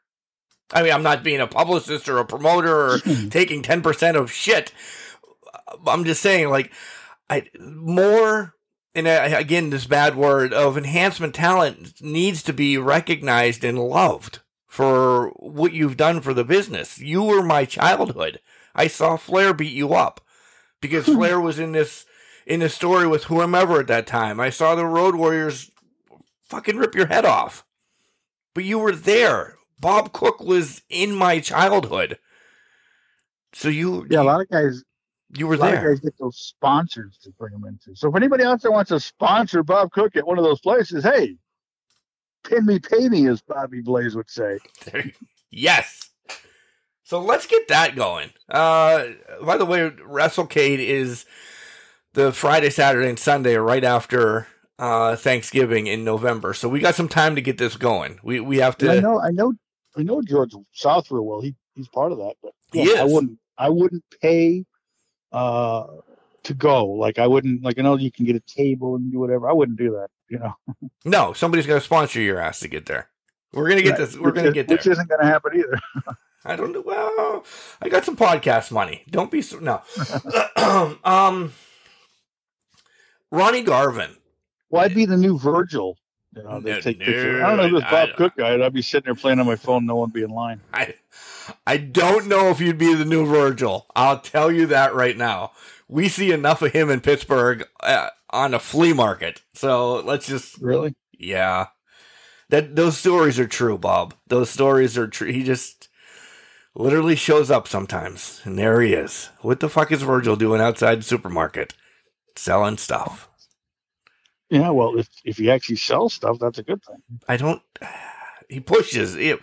I mean, I'm not being a publicist or a promoter or taking ten percent of shit. I'm just saying, like, I more, and I, again, this bad word of enhancement talent needs to be recognized and loved for what you've done for the business. You were my childhood. I saw Flair beat you up because Flair was in this, in this story with whomever at that time. I saw the Road Warriors fucking rip your head off. But you were there. Bob Cook was in my childhood. So you... Yeah, a lot of guys... You were there. A lot there. Of guys get those sponsors to bring them into. So if anybody out there wants to sponsor Bob Cook at one of those places, hey, pin me, pay me, as Bobby Blaze would say. Yes. So let's get that going. Uh, by the way, WrestleCade is the Friday, Saturday, and Sunday right after... Uh, Thanksgiving in November, so we got some time to get this going. We we have to. Yeah, I know, I know, I know George South real well. He he's part of that, but yeah, I wouldn't, I wouldn't pay uh, to go. Like I wouldn't, like I know you can get a table and do whatever. I wouldn't do that, you know. No, somebody's going to sponsor your ass to get there. We're gonna get right. this. We're which gonna is, get there. Which isn't going to happen either. I don't know. Well, I got some podcast money. Don't be so no. um, Ronnie Garvin. Well, I'd be the new Virgil. You know, they no, take pictures. I don't know if it was Bob Cook guy. I'd be sitting there playing on my phone. No one would be in line. I, I don't know if you'd be the new Virgil. I'll tell you that right now. We see enough of him in Pittsburgh uh, on a flea market. So let's just really, yeah. That those stories are true, Bob. Those stories are true. He just literally shows up sometimes, and there he is. What the fuck is Virgil doing outside the supermarket, selling stuff? Yeah, well, if if he actually sells stuff, that's a good thing. I don't. He pushes. He,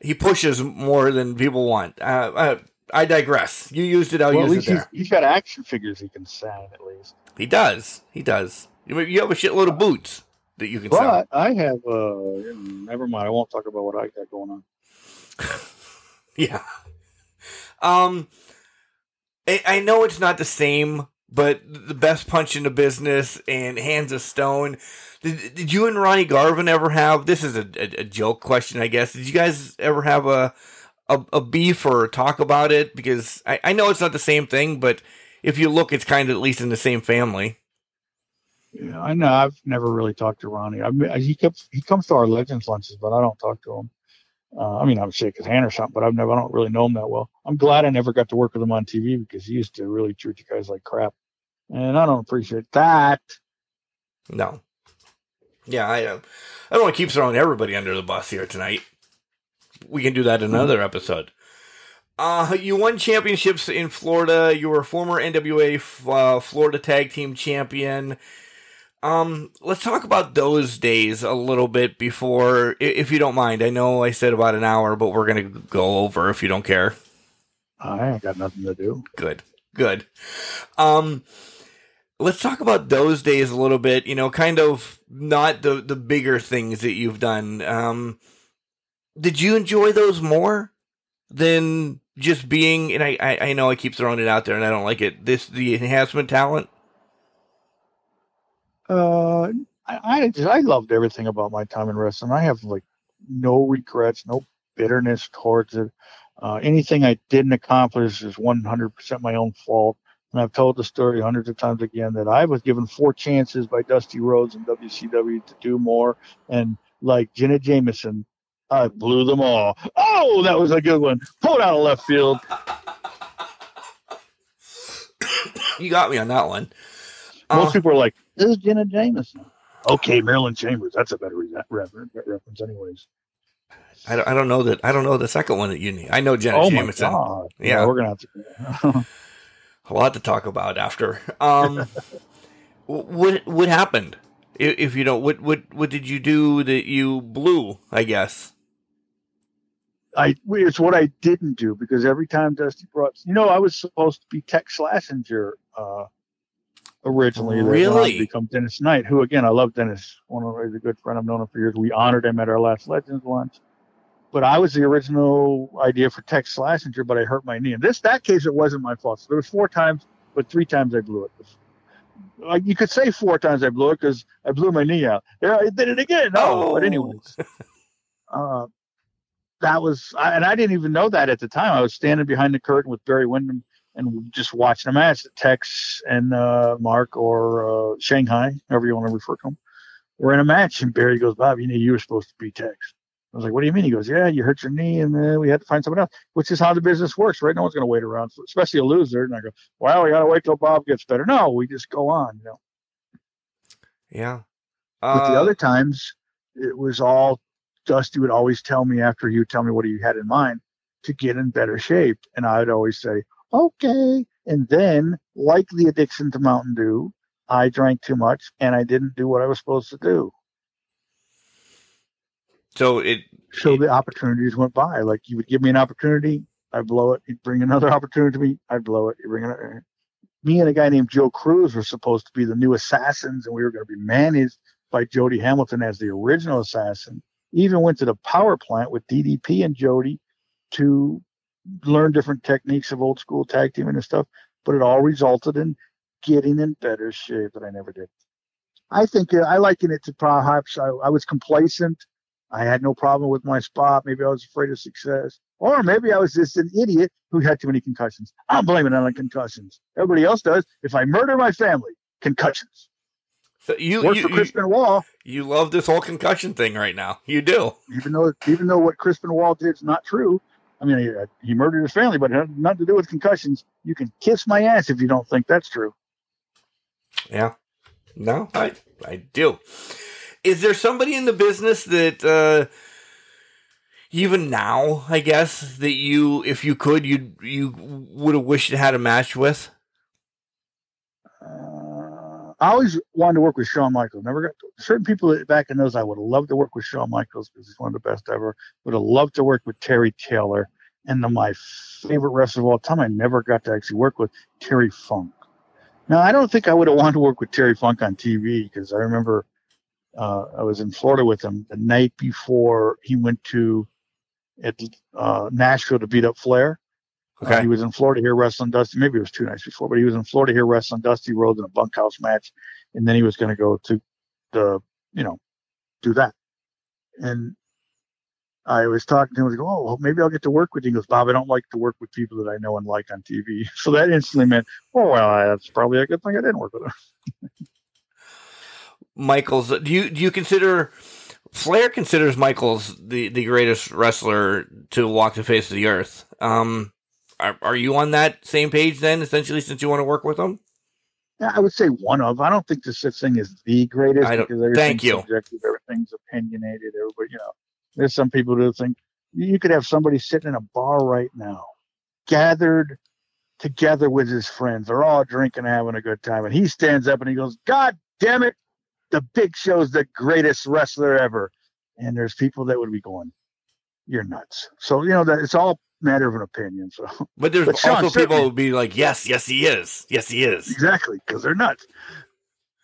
he pushes more than people want. Uh, I, I digress. You used it. I'll well, use at least it there. He's, he's got action figures he can sell at least. He does. He does. You have a shitload of boots that you can but sell. I have. Uh, never mind. I won't talk about what I got going on. Yeah. Um, I, I know it's not the same but the best punch in the business and hands of stone. Did, did you and Ronnie Garvin ever have, this is a, a, a joke question, I guess. Did you guys ever have a, a, a beef or talk about it? Because I, I know it's not the same thing, but if you look, it's kind of at least in the same family. Yeah, I know. I've never really talked to Ronnie. I mean, he kept, he comes to our Legends lunches, but I don't talk to him. Uh, I mean, I would shake his hand or something, but I've never, I don't really know him that well. I'm glad I never got to work with him on T V because he used to really treat you guys like crap. And I don't appreciate that. No. Yeah, I, uh, I don't want to keep throwing everybody under the bus here tonight. We can do that in another episode. Uh, you won championships in Florida. You were a former N W A uh, Florida Tag Team Champion. Um, let's talk about those days a little bit before, if you don't mind. I know I said about an hour, but we're going to go over if you don't care. I ain't got nothing to do. Good, good. Um, let's talk about those days a little bit, you know, kind of not the, the bigger things that you've done. Um, did you enjoy those more than just being, and I, I, I know I keep throwing it out there and I don't like it, this, the enhancement talent? Uh, I, I I loved everything about my time in wrestling. I have like no regrets, no bitterness towards it. Uh, anything I didn't accomplish is one hundred percent my own fault. And I've told the story hundreds of times again that I was given four chances by Dusty Rhodes and W C W to do more. And like Jenna Jameson, I blew them all. Oh, that was a good one. Pulled out of left field. You got me on that one. Most uh, people are like, this is Jenna Jameson. Okay, Marilyn Chambers. That's a better reference, anyways. I don't, I don't know that. I don't know the second one that you need. I know Jenna oh Jameson. My God. Yeah. yeah, we're gonna have to. A lot to talk about after. Um, what what happened? If you don't, what what what did you do that you blew? I guess. I it's what I didn't do because every time Dusty brought, you know, I was supposed to be Tex Schlesinger. Uh, Originally, really, become Dennis Knight, who again I love. Dennis, one of the good friend I've known him for years. We honored him at our last Legends lunch, but I was the original idea for Tex Schlesinger, but I hurt my knee. In this that case, it wasn't my fault. So there was four times, but three times I blew it. Like you could say, four times I blew it because I blew my knee out. There, I did it again. Oh, oh. But anyways, uh, that was, I, and I didn't even know that at the time. I was standing behind the curtain with Barry Windham. And just watching a match that Tex and uh, Mark or uh, Shanghai, however you want to refer to them, were in a match. And Barry goes, Bob, you knew you were supposed to be Tex. I was like, what do you mean? He goes, yeah, you hurt your knee and uh, we had to find someone else, which is how the business works, right? No one's going to wait around, for, especially a loser. And I go, well, we got to wait till Bob gets better. No, we just go on, you know. Yeah. Uh, but the other times, it was all Dusty would always tell me after he would tell me what he had in mind to get in better shape. And I would always say, okay. And then, like the addiction to Mountain Dew, I drank too much and I didn't do what I was supposed to do. So it so it, the opportunities went by. Like you would give me an opportunity, I'd blow it. You'd bring another opportunity to me, I'd blow it. You bring another. Me and a guy named Joe Cruz were supposed to be the new Assassins, and we were going to be managed by Jody Hamilton as the original Assassin. Even went to the power plant with D D P and Jody to learn different techniques of old school tag teaming and stuff, but it all resulted in getting in better shape that I never did. I think I liken it to perhaps I, I was complacent. I had no problem with my spot. Maybe I was afraid of success, or maybe I was just an idiot who had too many concussions. I'm blaming it on concussions. Everybody else does. If I murder my family, concussions. So you work for Crispin you, Wall. You love this whole concussion thing right now. You do, even though even though what Crispin Wall did is not true. I mean, he, he murdered his family, but it had nothing to do with concussions. You can kiss my ass if you don't think that's true. Yeah. No, I I do. Is there somebody in the business that, uh, even now, I guess, that you, if you could, you you would have wished you had a match with? Uh, I always wanted to work with Shawn Michaels. Never got to, certain people back in those, I would have loved to work with Shawn Michaels because he's one of the best ever. Would have loved to work with Terry Taylor. And the, my favorite wrestler of all time, I never got to actually work with, Terry Funk. Now, I don't think I would have wanted to work with Terry Funk on T V because I remember uh, I was in Florida with him the night before he went to at, uh, Nashville to beat up Flair. Okay. Uh, he was in Florida here wrestling Dusty. Maybe it was two nights before, but he was in Florida here wrestling Dusty Rhodes in a bunkhouse match. And then he was going to go to the, you know, do that. And I was talking to him. I was like, oh, well, maybe I'll get to work with you. He goes, Bob, I don't like to work with people that I know and like on T V. So that instantly meant, oh, well, that's probably a good thing I didn't work with him. Michaels, do you, do you consider... Flair considers Michaels the, the greatest wrestler to walk the face of the earth. Um, are, are you on that same page then, essentially, since you want to work with him? Yeah, I would say one of. I don't think this thing is the greatest. I don't, because thank you. Subjective, everything's opinionated. Everybody, you know, there's some people who think you could have somebody sitting in a bar right now, gathered together with his friends. They're all drinking, having a good time, and he stands up and he goes, "God damn it! The Big Show's the greatest wrestler ever." And there's people that would be going, "You're nuts." So, you know, that it's all a matter of an opinion. So, But there's but Sean, also people who would be like, yes, yes, he is. Yes, he is. Exactly, because they're nuts.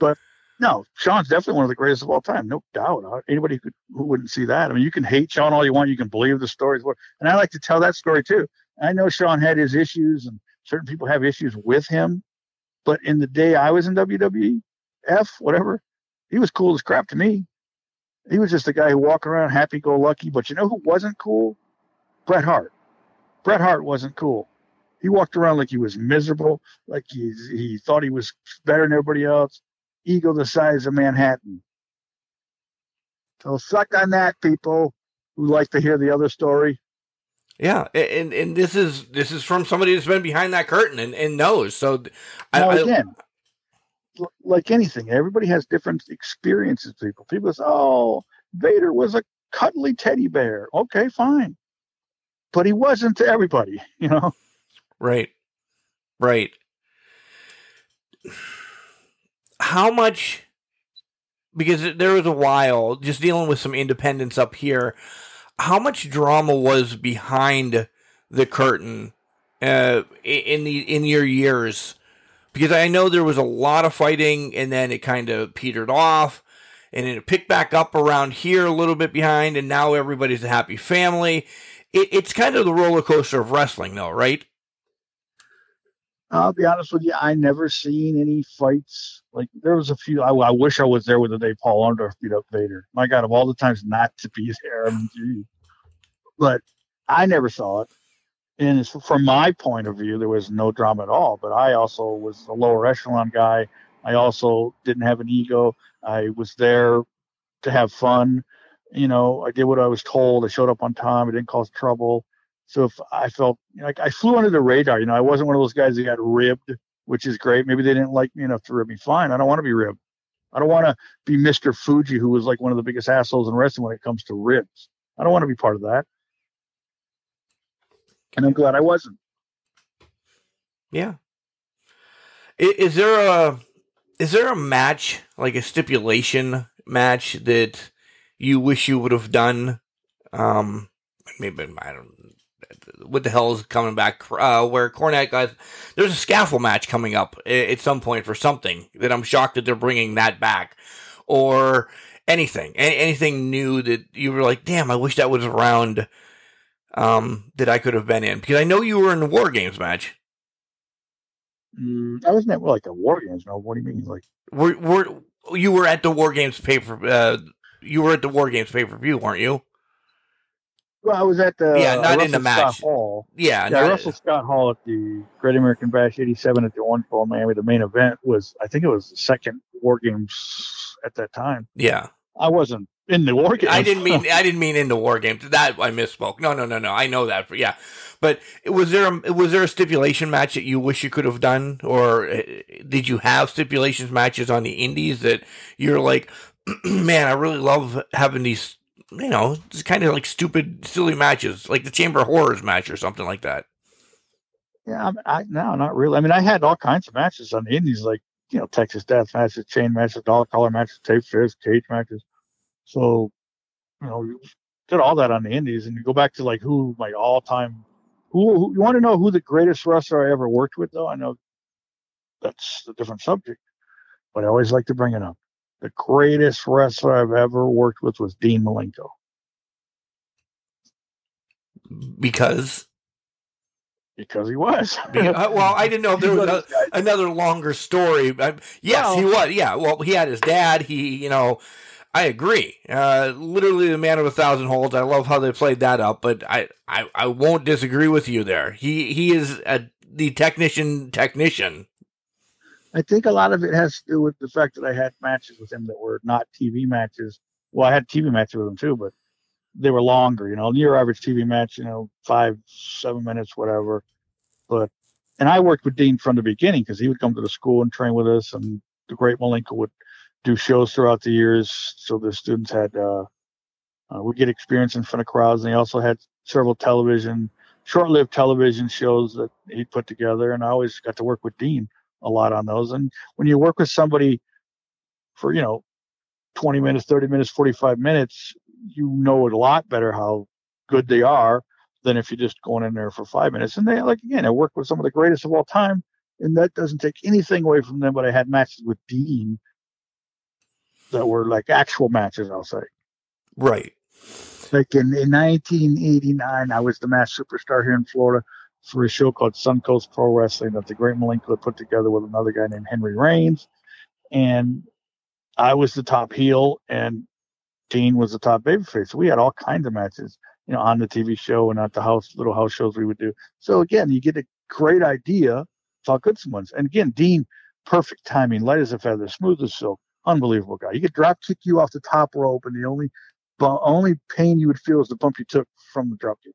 But no, Sean's definitely one of the greatest of all time. No doubt. Anybody who, who wouldn't see that. I mean, you can hate Sean all you want. You can believe the stories. And I like to tell that story, too. I know Sean had his issues, and certain people have issues with him. But in the day I was in W W F, whatever, he was cool as crap to me. He was just a guy who walked around happy-go-lucky. But you know who wasn't cool? Bret Hart. Bret Hart wasn't cool. He walked around like he was miserable, like he, he thought he was better than everybody else. Ego the size of Manhattan. So suck on that, people who like to hear the other story. Yeah, and and this is this is from somebody that's been behind that curtain and, and knows. So I, now again, I, like anything, everybody has different experiences. People, people say, "Oh, Vader was a cuddly teddy bear." Okay, fine, but he wasn't to everybody, you know. Right, right. How much? Because there was a while just dealing with some independents up here. How much drama was behind the curtain uh, in the in your years? Because I know there was a lot of fighting, and then it kind of petered off, and then it picked back up around here a little bit behind, and now everybody's a happy family. It, it's kind of the roller coaster of wrestling, though, right? I'll be honest with you, I never seen any fights. Like, there was a few. I, I wish I was there with the day Paul Orndorff beat up Vader. My God, of all the times not to be there. I mean, geez. But I never saw it. And from my point of view, there was no drama at all. But I also was a lower echelon guy. I also didn't have an ego. I was there to have fun. You know, I did what I was told. I showed up on time. I didn't cause trouble. So if I felt like I flew under the radar. You know, I wasn't one of those guys that got ribbed, which is great. Maybe they didn't like me enough to rib me. Fine. I don't want to be ribbed. I don't want to be Mister Fuji, who was like one of the biggest assholes in wrestling when it comes to ribs. I don't want to be part of that. And I'm glad I wasn't. Yeah. Is there a is there a match, like a stipulation match, that you wish you would have done? Um, maybe I don't. What the hell is coming back? Uh, where Cornette guys? There's a scaffold match coming up at some point for something that I'm shocked that they're bringing that back, or anything, anything new that you were like, damn, I wish that was around. Um, that I could have been in, because I know you were in the War Games match. Mm, I wasn't at like a War Games. No, what do you mean? Like, were, were you were at the War Games pay per? Uh, you were at the War Games pay per view, weren't you? Well, I was at the yeah, not uh, in the match. Hall. Yeah, yeah, not, Russell Scott Hall at the Great American Bash eighty-seven at the Orange Bowl in Miami. The main event was, I think, it was the second War Games at that time. Yeah, I wasn't. In the War Games. I didn't mean I didn't mean in the War Games. That I misspoke. No, no, no, no. I know that. But yeah. But was there a, was there a stipulation match that you wish you could have done, or did you have stipulations matches on the indies that you're like, man, I really love having these, you know, kind of like stupid, silly matches, like the Chamber of Horrors match or something like that? Yeah, I, I no, not really. I mean, I had all kinds of matches on the indies, like, you know, Texas death matches, chain matches, dollar collar matches, tape shares, cage matches. So, you know, you did all that on the indies, and you go back to like who my all time, who, who you want to know who the greatest wrestler I ever worked with, though. I know that's a different subject, but I always like to bring it up. The greatest wrestler I've ever worked with was Dean Malenko. Because? Because he was. Well, I didn't know if there was a, another longer story. I, yes, well, he was. Yeah, well, he had his dad. He, you know, I agree. Uh, literally the man of a thousand holds. I love how they played that up, but I, I, I won't disagree with you there. He he is a, the technician technician. I think a lot of it has to do with the fact that I had matches with him that were not T V matches. Well, I had T V matches with him too, but they were longer, you know, near average T V match, you know, five, seven minutes, whatever. But, and I worked with Dean from the beginning because he would come to the school and train with us, and the Great Malenko would do shows throughout the years. So the students had, uh, uh would get experience in front of crowds. And he also had several television, short-lived television shows that he put together. And I always got to work with Dean a lot on those. And when you work with somebody for, you know, twenty minutes, thirty minutes, forty-five minutes, you know it a lot better how good they are than if you're just going in there for five minutes. And they, like, again, I work with some of the greatest of all time, and that doesn't take anything away from them. But I had matches with Dean that were like actual matches, I'll say. Right. Like in, in nineteen eighty-nine, I was the Masked Superstar here in Florida for a show called Suncoast Pro Wrestling that the Great Malenko had put together with another guy named Henry Reigns. And I was the top heel, and Dean was the top babyface. So we had all kinds of matches, you know, on the T V show and at the house, little house shows we would do. So again, you get a great idea of how good someone's. And again, Dean, perfect timing, light as a feather, smooth as silk, unbelievable guy. He could drop kick you off the top rope, and the only bu- only pain you would feel is the bump you took from the drop kick.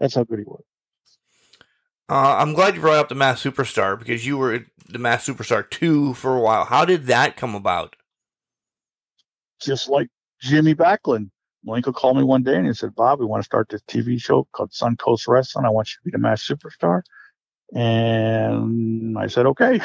That's how good he was. Uh, I'm glad you brought up the Masked Superstar, because you were the Masked Superstar two for a while. How did that come about? Just like Jimmy Backlund, Malenko called me one day and he said, "Bob, we want to start this T V show called Suncoast Wrestling. I want you to be the Masked Superstar." And I said, "Okay."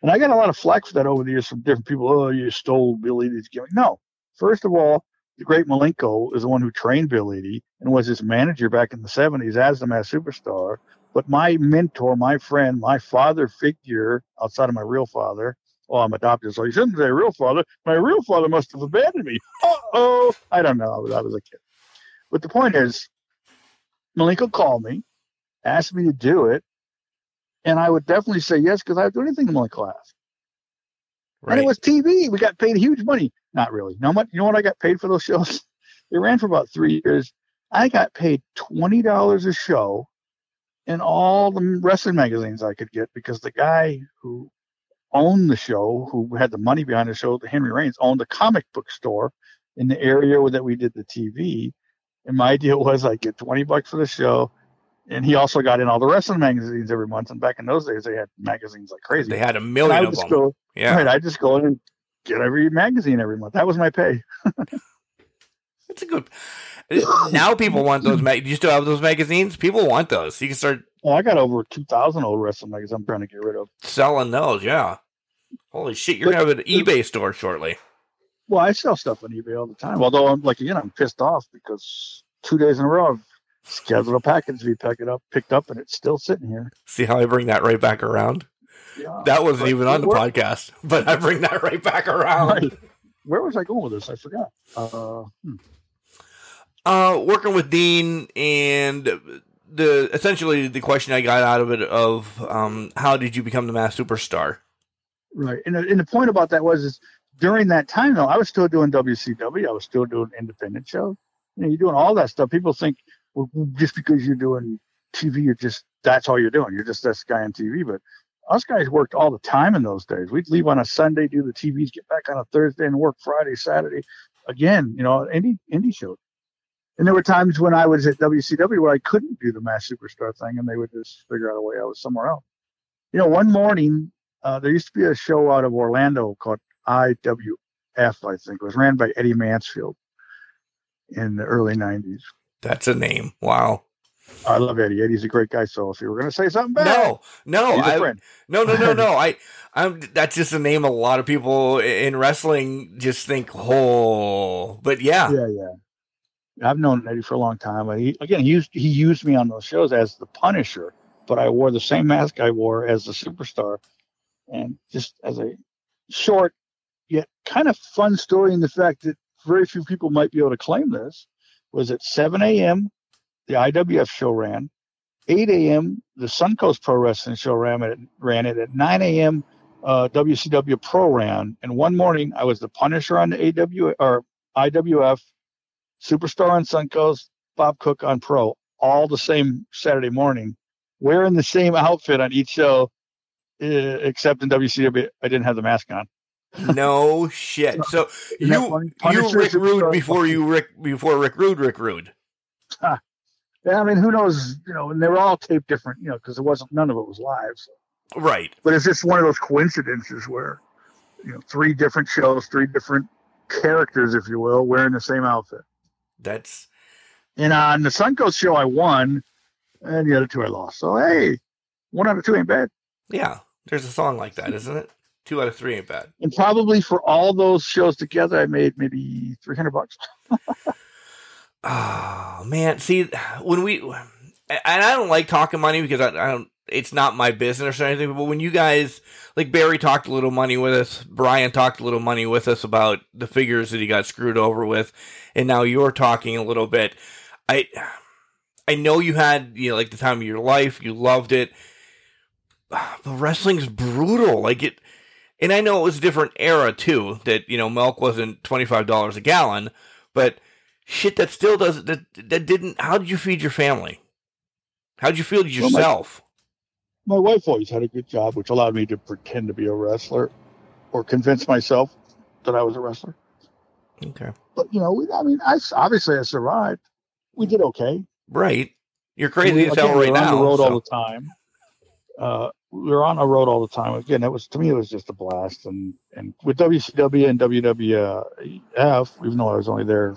And I got a lot of flack for that over the years from different people. "Oh, you stole Bill Eady's gimmick." No. First of all, the Great Malenko is the one who trained Bill Eady and was his manager back in the seventies as the Masked Superstar. But my mentor, my friend, my father figure, outside of my real father — oh, I'm adopted, so you shouldn't say real father. My real father must have abandoned me. Uh-oh. I don't know. I was a kid. But the point is, Malenko called me, asked me to do it, and I would definitely say yes, because I would do anything Malenko asked. Right. And it was T V. We got paid huge money. Not really. You know what, you know what I got paid for those shows? They ran for about three years. I got paid twenty dollars a show in all the wrestling magazines I could get, because the guy who owned the show, who had the money behind the show, Henry Reigns, owned a comic book store in the area that we did the T V. And my idea was I'd get twenty bucks for the show. And he also got in all the wrestling magazines every month. And back in those days, they had magazines like crazy. They had a million of them. Go, yeah. Right, I'd just go in and get every magazine every month. That was my pay. That's a good... Now people want those. Ma- you still have those magazines? People want those. You can start... Well, I got over two thousand old wrestling magazines I'm trying to get rid of. Selling those, yeah. Holy shit, you're going to have an eBay store shortly. Well, I sell stuff on eBay all the time. Although, I'm like, again, I'm pissed off because two days in a row I've scheduled a package to be picked up, picked up, and it's still sitting here. See how I bring that right back around? Yeah, that wasn't even on the worked. podcast, but I bring that right back around. Right. Where was I going with this? I forgot. Uh, hmm. uh, working with Dean and... The essentially the question I got out of it of um, how did you become the Masked Superstar? Right, and and the point about that was is during that time though I was still doing W C W, I was still doing independent shows. You know, you're doing all that stuff. People think, well, just because you're doing T V, you're just that's all you're doing. You're just this guy on T V. But us guys worked all the time in those days. We'd leave on a Sunday, do the T Vs, get back on a Thursday, and work Friday, Saturday again. You know, indie indie shows. And there were times when I was at W C W where I couldn't do the Masked Superstar thing, and they would just figure out a way I was somewhere else. You know, one morning, uh, there used to be a show out of Orlando called I W F, I think. It was ran by Eddie Mansfield in the early nineties. That's a name. Wow. I love Eddie. Eddie's a great guy, so if you were going to say something bad. No, no. He's a I, friend. No, no, no, no. I, I'm, that's just a name a lot of people in wrestling just think, oh. But yeah. Yeah, yeah. I've known Eddie for a long time. He, again, he used he used me on those shows as the Punisher, but I wore the same mask I wore as the Superstar. And just as a short yet kind of fun story, in the fact that very few people might be able to claim this, was at seven a.m. the I W F show ran. eight a.m., the Suncoast Pro Wrestling show ran it, ran it at nine a.m., uh, W C W Pro ran. And one morning, I was the Punisher on the A W or I W F, Superstar on Suncoast, Bob Cook on Pro, all the same Saturday morning, wearing the same outfit on each show, uh, except in W C W, I didn't have the mask on. No shit. So you you Rick Rude before you Rick before Rick Rude Rick Rude. Huh. Yeah, I mean, who knows? You know, and they were all taped different, you know, because it wasn't none of it was live. So. Right. But it's just one of those coincidences where, you know, three different shows, three different characters, if you will, wearing the same outfit. That's. And on the Suncoast show, I won, and the other two I lost. So hey, one out of two ain't bad. Yeah, there's a song like that, isn't it? Two out of three ain't bad. And probably for all those shows together, I made maybe three hundred bucks. Oh, man. See, when we, and I don't like talking money because I, I don't, it's not my business or anything, but when you guys, like Barry talked a little money with us, Brian talked a little money with us about the figures that he got screwed over with, and now you're talking a little bit. I, I know you had, you know, like the time of your life, you loved it, but wrestling's brutal. Like it, and I know it was a different era, too, that, you know, milk wasn't twenty-five dollars a gallon, but shit, that still doesn't, that, that didn't, how did you feed your family? How did you feed yourself? Well, my, my wife always had a good job, which allowed me to pretend to be a wrestler or convince myself that I was a wrestler. Okay. But, you know, we, I mean, I, obviously I survived. We did okay. Right. You're crazy as hell right now. We're on the road so. all the time. Uh, we were on a road all the time. Again, that was, to me, it was just a blast. And, and with W C W and W W F, even though I was only there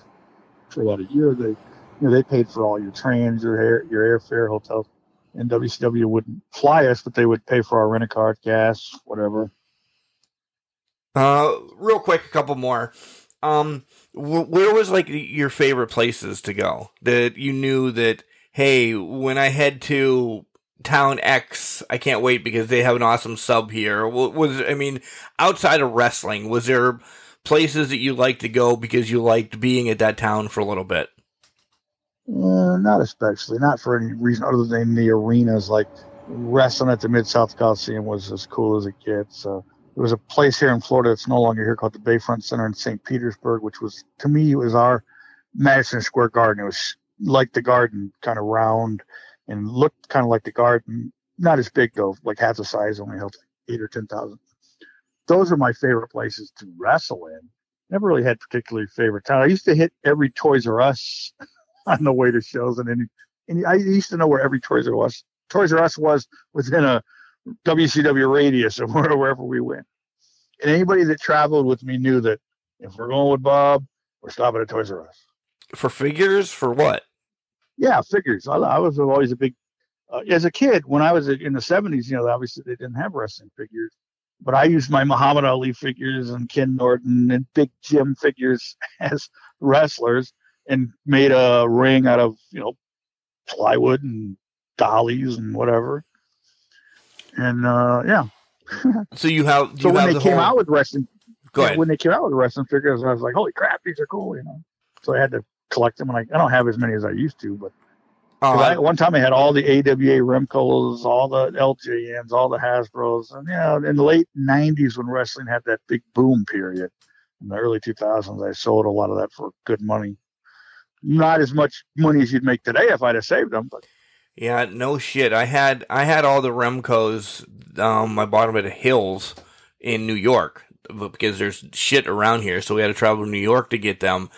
for about a year, they, you know, they paid for all your trains, your air, your airfare, hotels, and W C W wouldn't fly us, but they would pay for our rent a car, gas, whatever. Uh, real quick, a couple more. Um, wh- where was like your favorite places to go that you knew that, hey, when I head to Town X, I can't wait because they have an awesome sub here? Was, I mean, outside of wrestling, was there places that you liked to go because you liked being at that town for a little bit? Uh, not especially, not for any reason other than the arenas. Like wrestling at the Mid-South Coliseum was as cool as it gets. So there was a place here in Florida that's no longer here called the Bayfront Center in Saint Petersburg, which was, to me, it was our Madison Square Garden. It was like the Garden, kind of round, and looked kind of like the Garden, not as big though, like half the size, only held eight or ten thousand. Those are my favorite places to wrestle in. Never really had particularly favorite town. I used to hit every Toys R Us on the way to shows, and any, any I used to know where every Toys R Us, Toys R Us was within a W C W radius of wherever we went. And anybody that traveled with me knew that if we're going with Bob, we're stopping at Toys R Us for figures. For what? Yeah, figures. I, I was always a big, uh, as a kid, when I was in the seventies, you know, obviously they didn't have wrestling figures, but I used my Muhammad Ali figures and Ken Norton and Big Jim figures as wrestlers and made a ring out of, you know, plywood and dollies and whatever. And, uh, yeah. So you have, you so when have they the came whole... out with wrestling, Go ahead. when they came out with wrestling figures, I was like, holy crap, these are cool, you know? So I had to collect them, and I, I don't have as many as I used to, but uh, I, one time I had all the A W A Remcos, all the L J Ns, all the Hasbros, and you know, in the late nineties when wrestling had that big boom period, in the early two thousands, I sold a lot of that for good money. Not as much money as you'd make today if I'd have saved them, but yeah, no shit. I had I had all the Remcos. Um, I bought them at Hills in New York because there's shit around here, so we had to travel to New York to get them,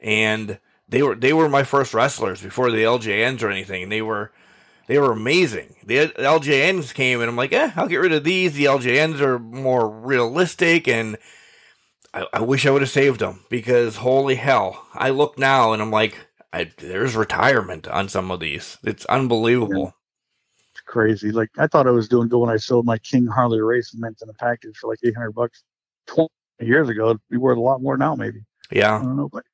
and They were they were my first wrestlers before the L J Ns or anything, and they were they were amazing. The L J Ns came, and I'm like, eh, I'll get rid of these. The L J Ns are more realistic, and I, I wish I would have saved them because holy hell, I look now and I'm like, I, there's retirement on some of these. It's unbelievable. Yeah. It's crazy. Like I thought I was doing good when I sold my King Harley Race mint in a package for like eight hundred bucks twenty years ago. It'd be worth a lot more now, maybe. Yeah, I don't know, but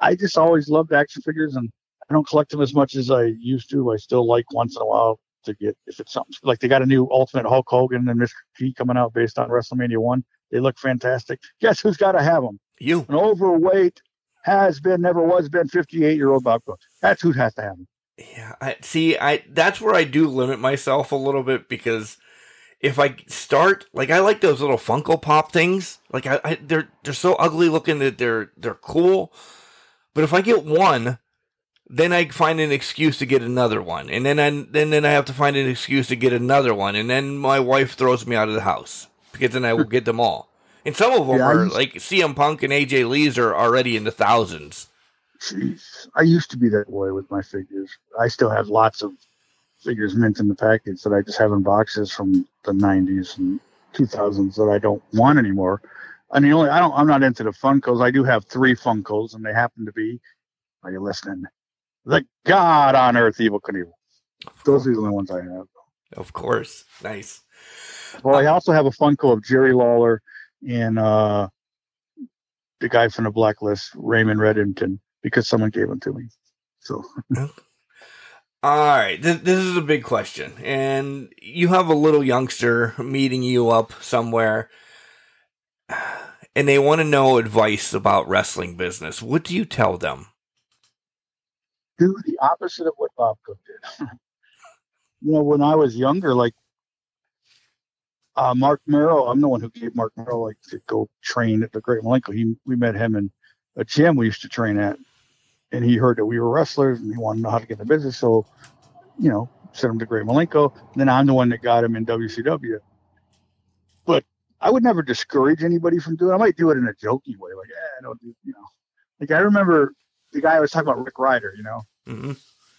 I just always loved action figures, and I don't collect them as much as I used to. I still like once in a while to get, if it's something like they got a new Ultimate Hulk Hogan and Mister T coming out based on WrestleMania one. They look fantastic. Guess who's got to have them? You. An overweight, has been, never was been fifty-eight year old Bob Cook. That's who has to have them. Yeah, I see. I that's where I do limit myself a little bit, because if I start, like, I like those little Funko Pop things. Like, I, I they're they're so ugly looking that they're they're cool. But if I get one, then I find an excuse to get another one, and then I then then I have to find an excuse to get another one, and then my wife throws me out of the house, because then I will get them all. And some of them yeah, are used- like C M Punk and A J Lee's are already in the thousands. Jeez, I used to be that way with my figures. I still have lots of figures mint in the package that I just have in boxes from the nineties and two thousands that I don't want anymore. I mean, only I don't. I'm not into the Funkos. I do have three Funkos, and they happen to be, are you listening? The God on Earth, Evel Knievel. Those are the only ones I have. Of course, nice. Well, I also have a Funko of Jerry Lawler and uh, the guy from the Blacklist, Raymond Reddington, because someone gave them to me. So, all right, this, this is a big question, and you have a little youngster meeting you up somewhere, and they want to know advice about wrestling business. What do you tell them? Do the opposite of what Bob Cook did. You know, when I was younger, like uh, Mark Merrill, I'm the one who gave Mark Merrill like to go train at the Great Malenko. He we met him in a gym we used to train at, and he heard that we were wrestlers and he wanted to know how to get in the business. So, you know, sent him to Great Malenko. And then I'm the one that got him in W C W. But I would never discourage anybody from doing it. I might do it in a jokey way, like, yeah, I don't do, you know. Like, I remember the guy I was talking about, Rick Ryder, you know. Mm-hmm.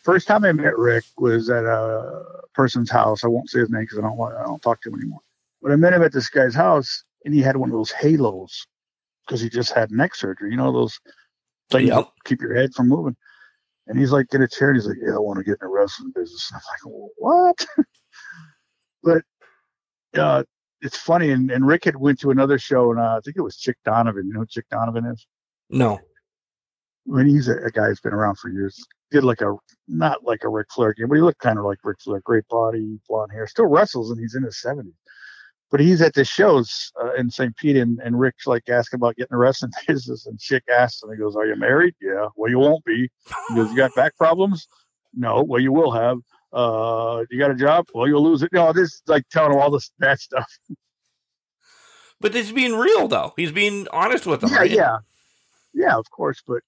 First time I met Rick was at a person's house. I won't say his name because I don't want, I don't talk to him anymore. But I met him at this guy's house, and he had one of those halos because he just had neck surgery. You know, those things yep. keep your head from moving. And he's like, get a chair. And he's like, yeah, I want to get in the wrestling business. And I'm like, what? But uh, it's funny. And, and Rick had went to another show, and uh, I think it was Chick Donovan. You know who Chick Donovan is? No. I mean, he's a, a guy who's been around for years. Did like a, not like a Ric Flair game, but he looked kind of like Ric Flair. Great body, blonde hair. Still wrestles, and he's in his seventies. But he's at the shows uh, in Saint Pete, and, and Rick's like asking about getting the wrestling business, and Chick asks him, he goes, are you married? Yeah. Well, you won't be. He goes, you got back problems? No. Well, you will have. Uh, you got a job? Well, you'll lose it. No, this is like telling him all this bad stuff. But this is being real, though. He's being honest with them. Yeah, right? yeah. Yeah, of course, but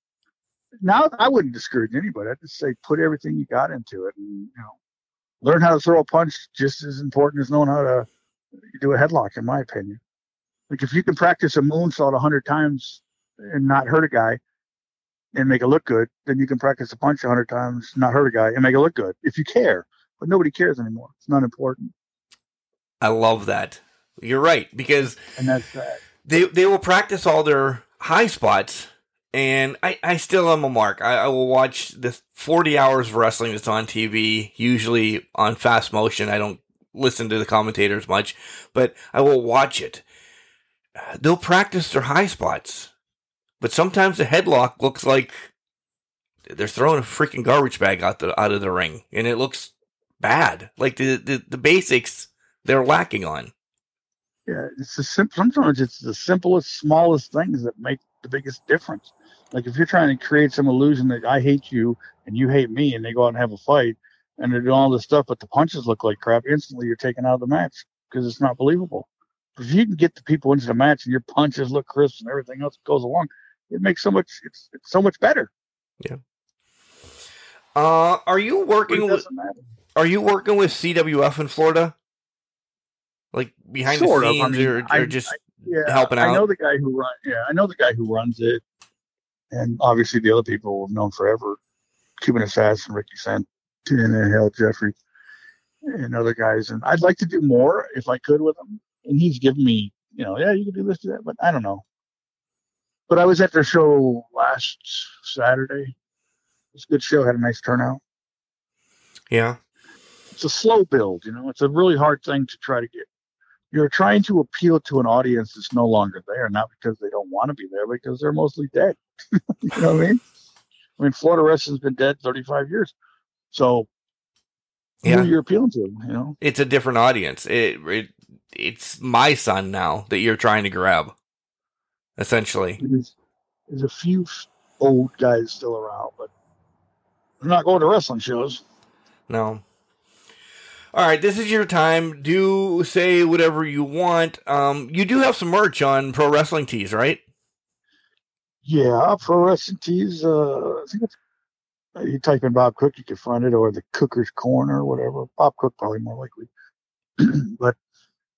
now I wouldn't discourage anybody. I'd just say put everything you got into it, and you know, learn how to throw a punch. Just as important as knowing how to do a headlock, in my opinion. Like if you can practice a moonsault a hundred times and not hurt a guy and make it look good, then you can practice a punch a hundred times, not hurt a guy, and make it look good if you care. But nobody cares anymore. It's not important. I love that. You're right, because and that's that. They they will practice all their high spots. And I, I still am a mark. I, I will watch the forty hours of wrestling that's on T V, usually on fast motion. I don't listen to the commentators much, but I will watch it. They'll practice their high spots, but sometimes the headlock looks like they're throwing a freaking garbage bag out the out of the ring, and it looks bad. Like the the, the basics they're lacking on. Yeah, it's the sim- sometimes it's the simplest, smallest things that make the biggest difference. Like if you're trying to create some illusion that I hate you and you hate me, and they go out and have a fight and they're doing all this stuff, but the punches look like crap, instantly you're taken out of the match because it's not believable. If you can get the people into the match and your punches look crisp and everything else goes along, it makes so much, it's, it's so much better. Yeah. Uh, are you working with, are you working with C W F in Florida? Like behind sort the scenes of, I mean, or, or I, just I, yeah, helping out? I know the guy who run, yeah, I know the guy who runs it. And obviously the other people we've known forever, Cuban Assassin, Ricky Santin, and Hal Jeffrey, and other guys. And I'd like to do more if I could with them. And he's given me, you know, yeah, you can do this, do that, but I don't know. But I was at their show last Saturday. It was a good show, had a nice turnout. Yeah. It's a slow build, you know. It's a really hard thing to try to get. You're trying to appeal to an audience that's no longer there, not because they don't want to be there, because they're mostly dead. You know what I mean? I mean, Florida wrestling's been dead thirty-five years. So yeah. Who you're appealing to, you know? It's a different audience. It, it It's my son now that you're trying to grab, essentially. There's, there's a few old guys still around, but I'm not going to wrestling shows. No. All right, this is your time. Do say whatever you want. Um, you do have some merch on Pro Wrestling Tees, right? Yeah, Pro Wrestling Tees. Uh, I think it's, you type in Bob Cook, you can find it, or the Cooker's Corner, or whatever. Bob Cook probably more likely. But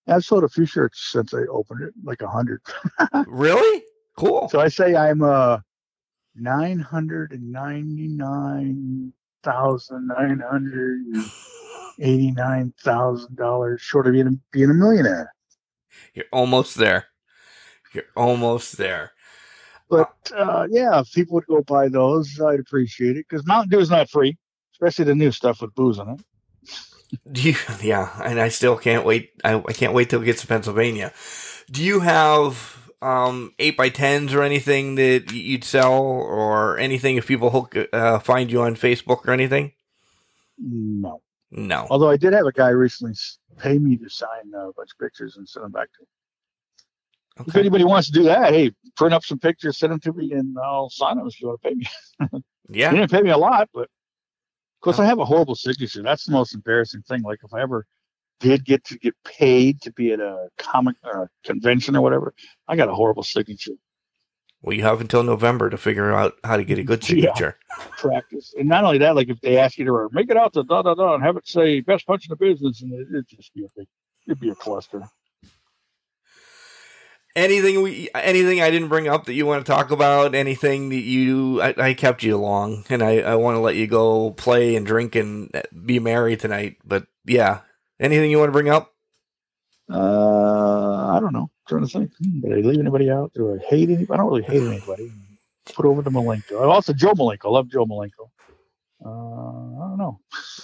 I've sold a few shirts since I opened it, like a hundred. Really? Cool. So I say I'm uh, nine hundred and ninety-nine thousand nine hundred eighty-nine thousand dollars short of being a, being a millionaire. You're almost there. You're almost there. But uh, yeah, if people would go buy those, I'd appreciate it, because Mountain Dew is not free, especially the new stuff with booze in it. Do you, yeah, and I still can't wait. I, I can't wait till it gets to Pennsylvania. Do you have um, eight by tens or anything that you'd sell, or anything if people hook, uh, find you on Facebook or anything? No. No. Although I did have a guy recently pay me to sign a bunch of pictures and send them back to him. Okay. If anybody wants to do that, hey, print up some pictures, send them to me, and I'll sign them if you want to pay me. Yeah. You didn't pay me a lot, but... Of course, I have a horrible signature. That's the most embarrassing thing. Like, if I ever did get to get paid to be at a comic or a convention or whatever, I got a horrible signature. Well, you have until November to figure out how to get a good signature. Yeah, practice. And not only that, like if they ask you to make it out to da da da and have it say best punch in the business, and it, it'd just be a big, it'd be a cluster. Anything we, anything I didn't bring up that you want to talk about? Anything that you, I, I kept you long, and I, I want to let you go play and drink and be merry tonight. But yeah, anything you want to bring up? Uh, I don't know. I'm trying to think. Hmm, did I leave anybody out? Do I hate anybody? I don't really hate anybody. Put over to Malenko. Also, Joe Malenko. I love Joe Malenko. Uh, I don't know.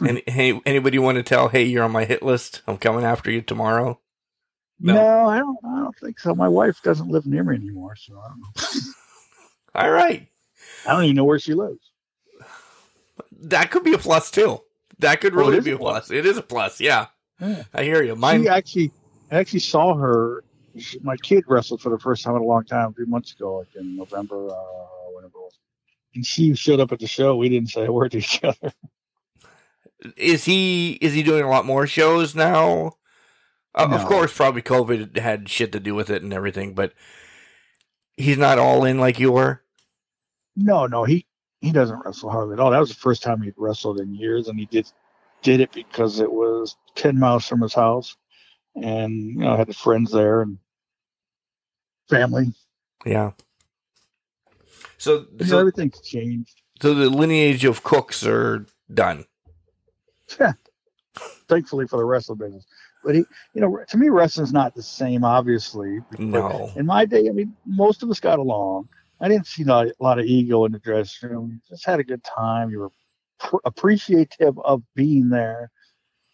Any, hey, anybody want to tell? Hey, you're on my hit list. I'm coming after you tomorrow. No. no, I don't. I don't think so. My wife doesn't live near me anymore, so I don't know. All right, I don't even know where she lives. That could be a plus too. That could really oh, be a plus. plus. It is a plus. Yeah, yeah. I hear you. Mine. She actually, I actually saw her. She, my kid wrestled for the first time in a long time, a few months ago, like in November, uh, whenever it was. And she showed up at the show. We didn't say a word to each other. Is he? Is he doing a lot more shows now? Uh, no. Of course, probably COVID had shit to do with it and everything, but he's not all in like you were. No, no, he, he doesn't wrestle hardly at all. That was the first time he'd wrestled in years, and he did did it because it was ten miles from his house, and you know, had friends there and family. Yeah. So, so, so everything's changed. So the lineage of Cooks are done. Yeah. Thankfully for the wrestling business. But he, you know, to me, wrestling's not the same, obviously. No. In my day, I mean, most of us got along. I didn't see a lot of ego in the dressing room. You just had a good time. You were pr- appreciative of being there,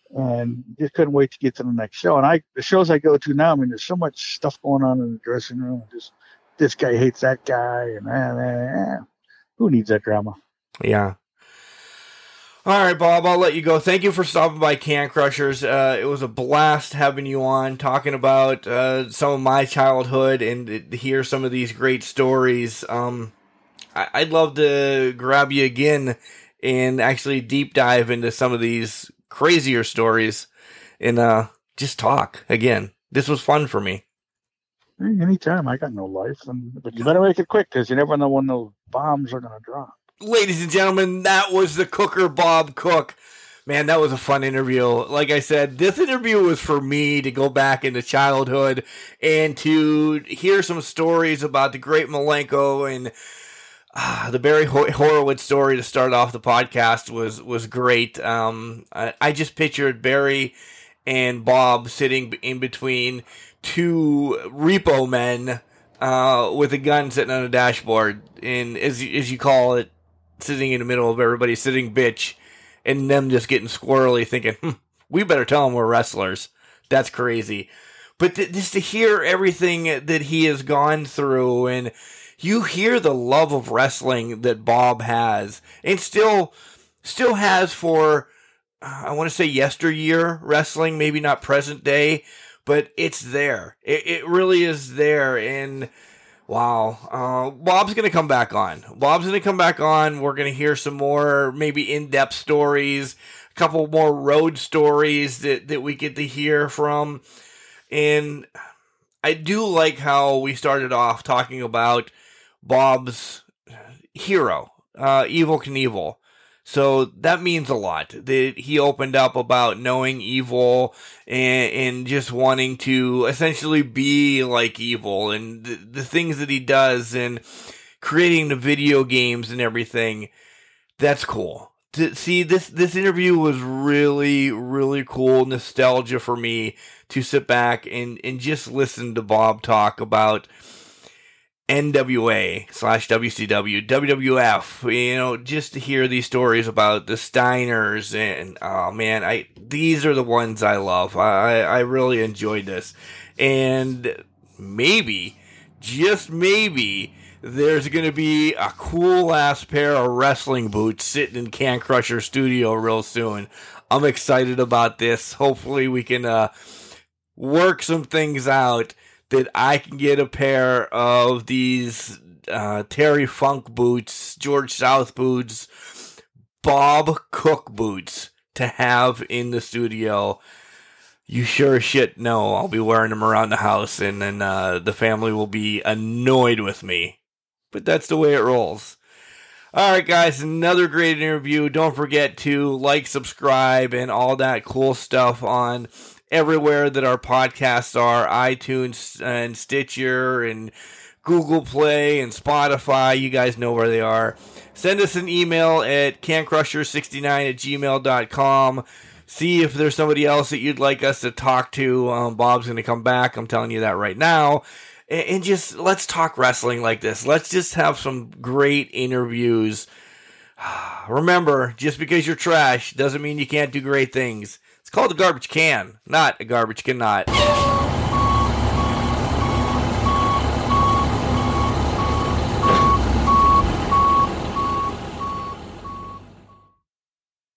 and just couldn't wait to get to the next show. And I, the shows I go to now, I mean, there's so much stuff going on in the dressing room. Just this guy hates that guy, and eh, eh, eh. Who needs that drama? Yeah. All right, Bob, I'll let you go. Thank you for stopping by Can Crushers. Uh, it was a blast having you on, talking about uh, some of my childhood and to hear some of these great stories. Um, I- I'd love to grab you again and actually deep dive into some of these crazier stories and uh, just talk again. This was fun for me. Anytime. I got no life. But you better make it quick, because you never know when those bombs are going to drop. Ladies and gentlemen, that was the Cooker, Bob Cook. Man, that was a fun interview. Like I said, this interview was for me to go back into childhood and to hear some stories about the Great Malenko, and uh, the Barry Horowitz story to start off the podcast was, was great. Um, I, I just pictured Barry and Bob sitting in between two repo men uh, with a gun sitting on a dashboard, and as, as you call it, sitting in the middle of everybody, sitting bitch, and them just getting squirrely, thinking, hmm, we better tell them we're wrestlers. That's crazy. But th- just to hear everything that he has gone through, and you hear the love of wrestling that Bob has, and still, still has for, uh, I want to say yesteryear wrestling, maybe not present day, but it's there. It, it really is there, and Wow. Uh, Bob's going to come back on. Bob's going to come back on. We're going to hear some more maybe in-depth stories, a couple more road stories that, that we get to hear from. And I do like how we started off talking about Bob's hero, uh, Evel Knievel. So that means a lot that he opened up about knowing Evel and, and just wanting to essentially be like Evel and the, the things that he does and creating the video games and everything. That's cool. To see this, this interview was really, really cool nostalgia for me to sit back and, and just listen to Bob talk about N W A slash W C W, W W F, you know, just to hear these stories about the Steiners. And oh man, I these are the ones I love. I, I really enjoyed this. And maybe, just maybe, there's going to be a cool ass pair of wrestling boots sitting in Can Crusher Studio real soon. I'm excited about this. Hopefully we can uh, work some things out that I can get a pair of these uh, Terry Funk boots, George South boots, Bob Cook boots to have in the studio. You sure as shit know I'll be wearing them around the house, and then uh, the family will be annoyed with me. But that's the way it rolls. All right, guys, another great interview. Don't forget to like, subscribe, and all that cool stuff on everywhere that our podcasts are, iTunes and Stitcher and Google Play and Spotify. You guys know where they are. Send us an email at can crushers sixty nine at gmail dot com. See if there's somebody else that you'd like us to talk to. Um, Bob's going to come back. I'm telling you that right now. And, and just let's talk wrestling like this. Let's just have some great interviews. Remember, just because you're trash doesn't mean you can't do great things. It's called a garbage can, not a garbage cannot.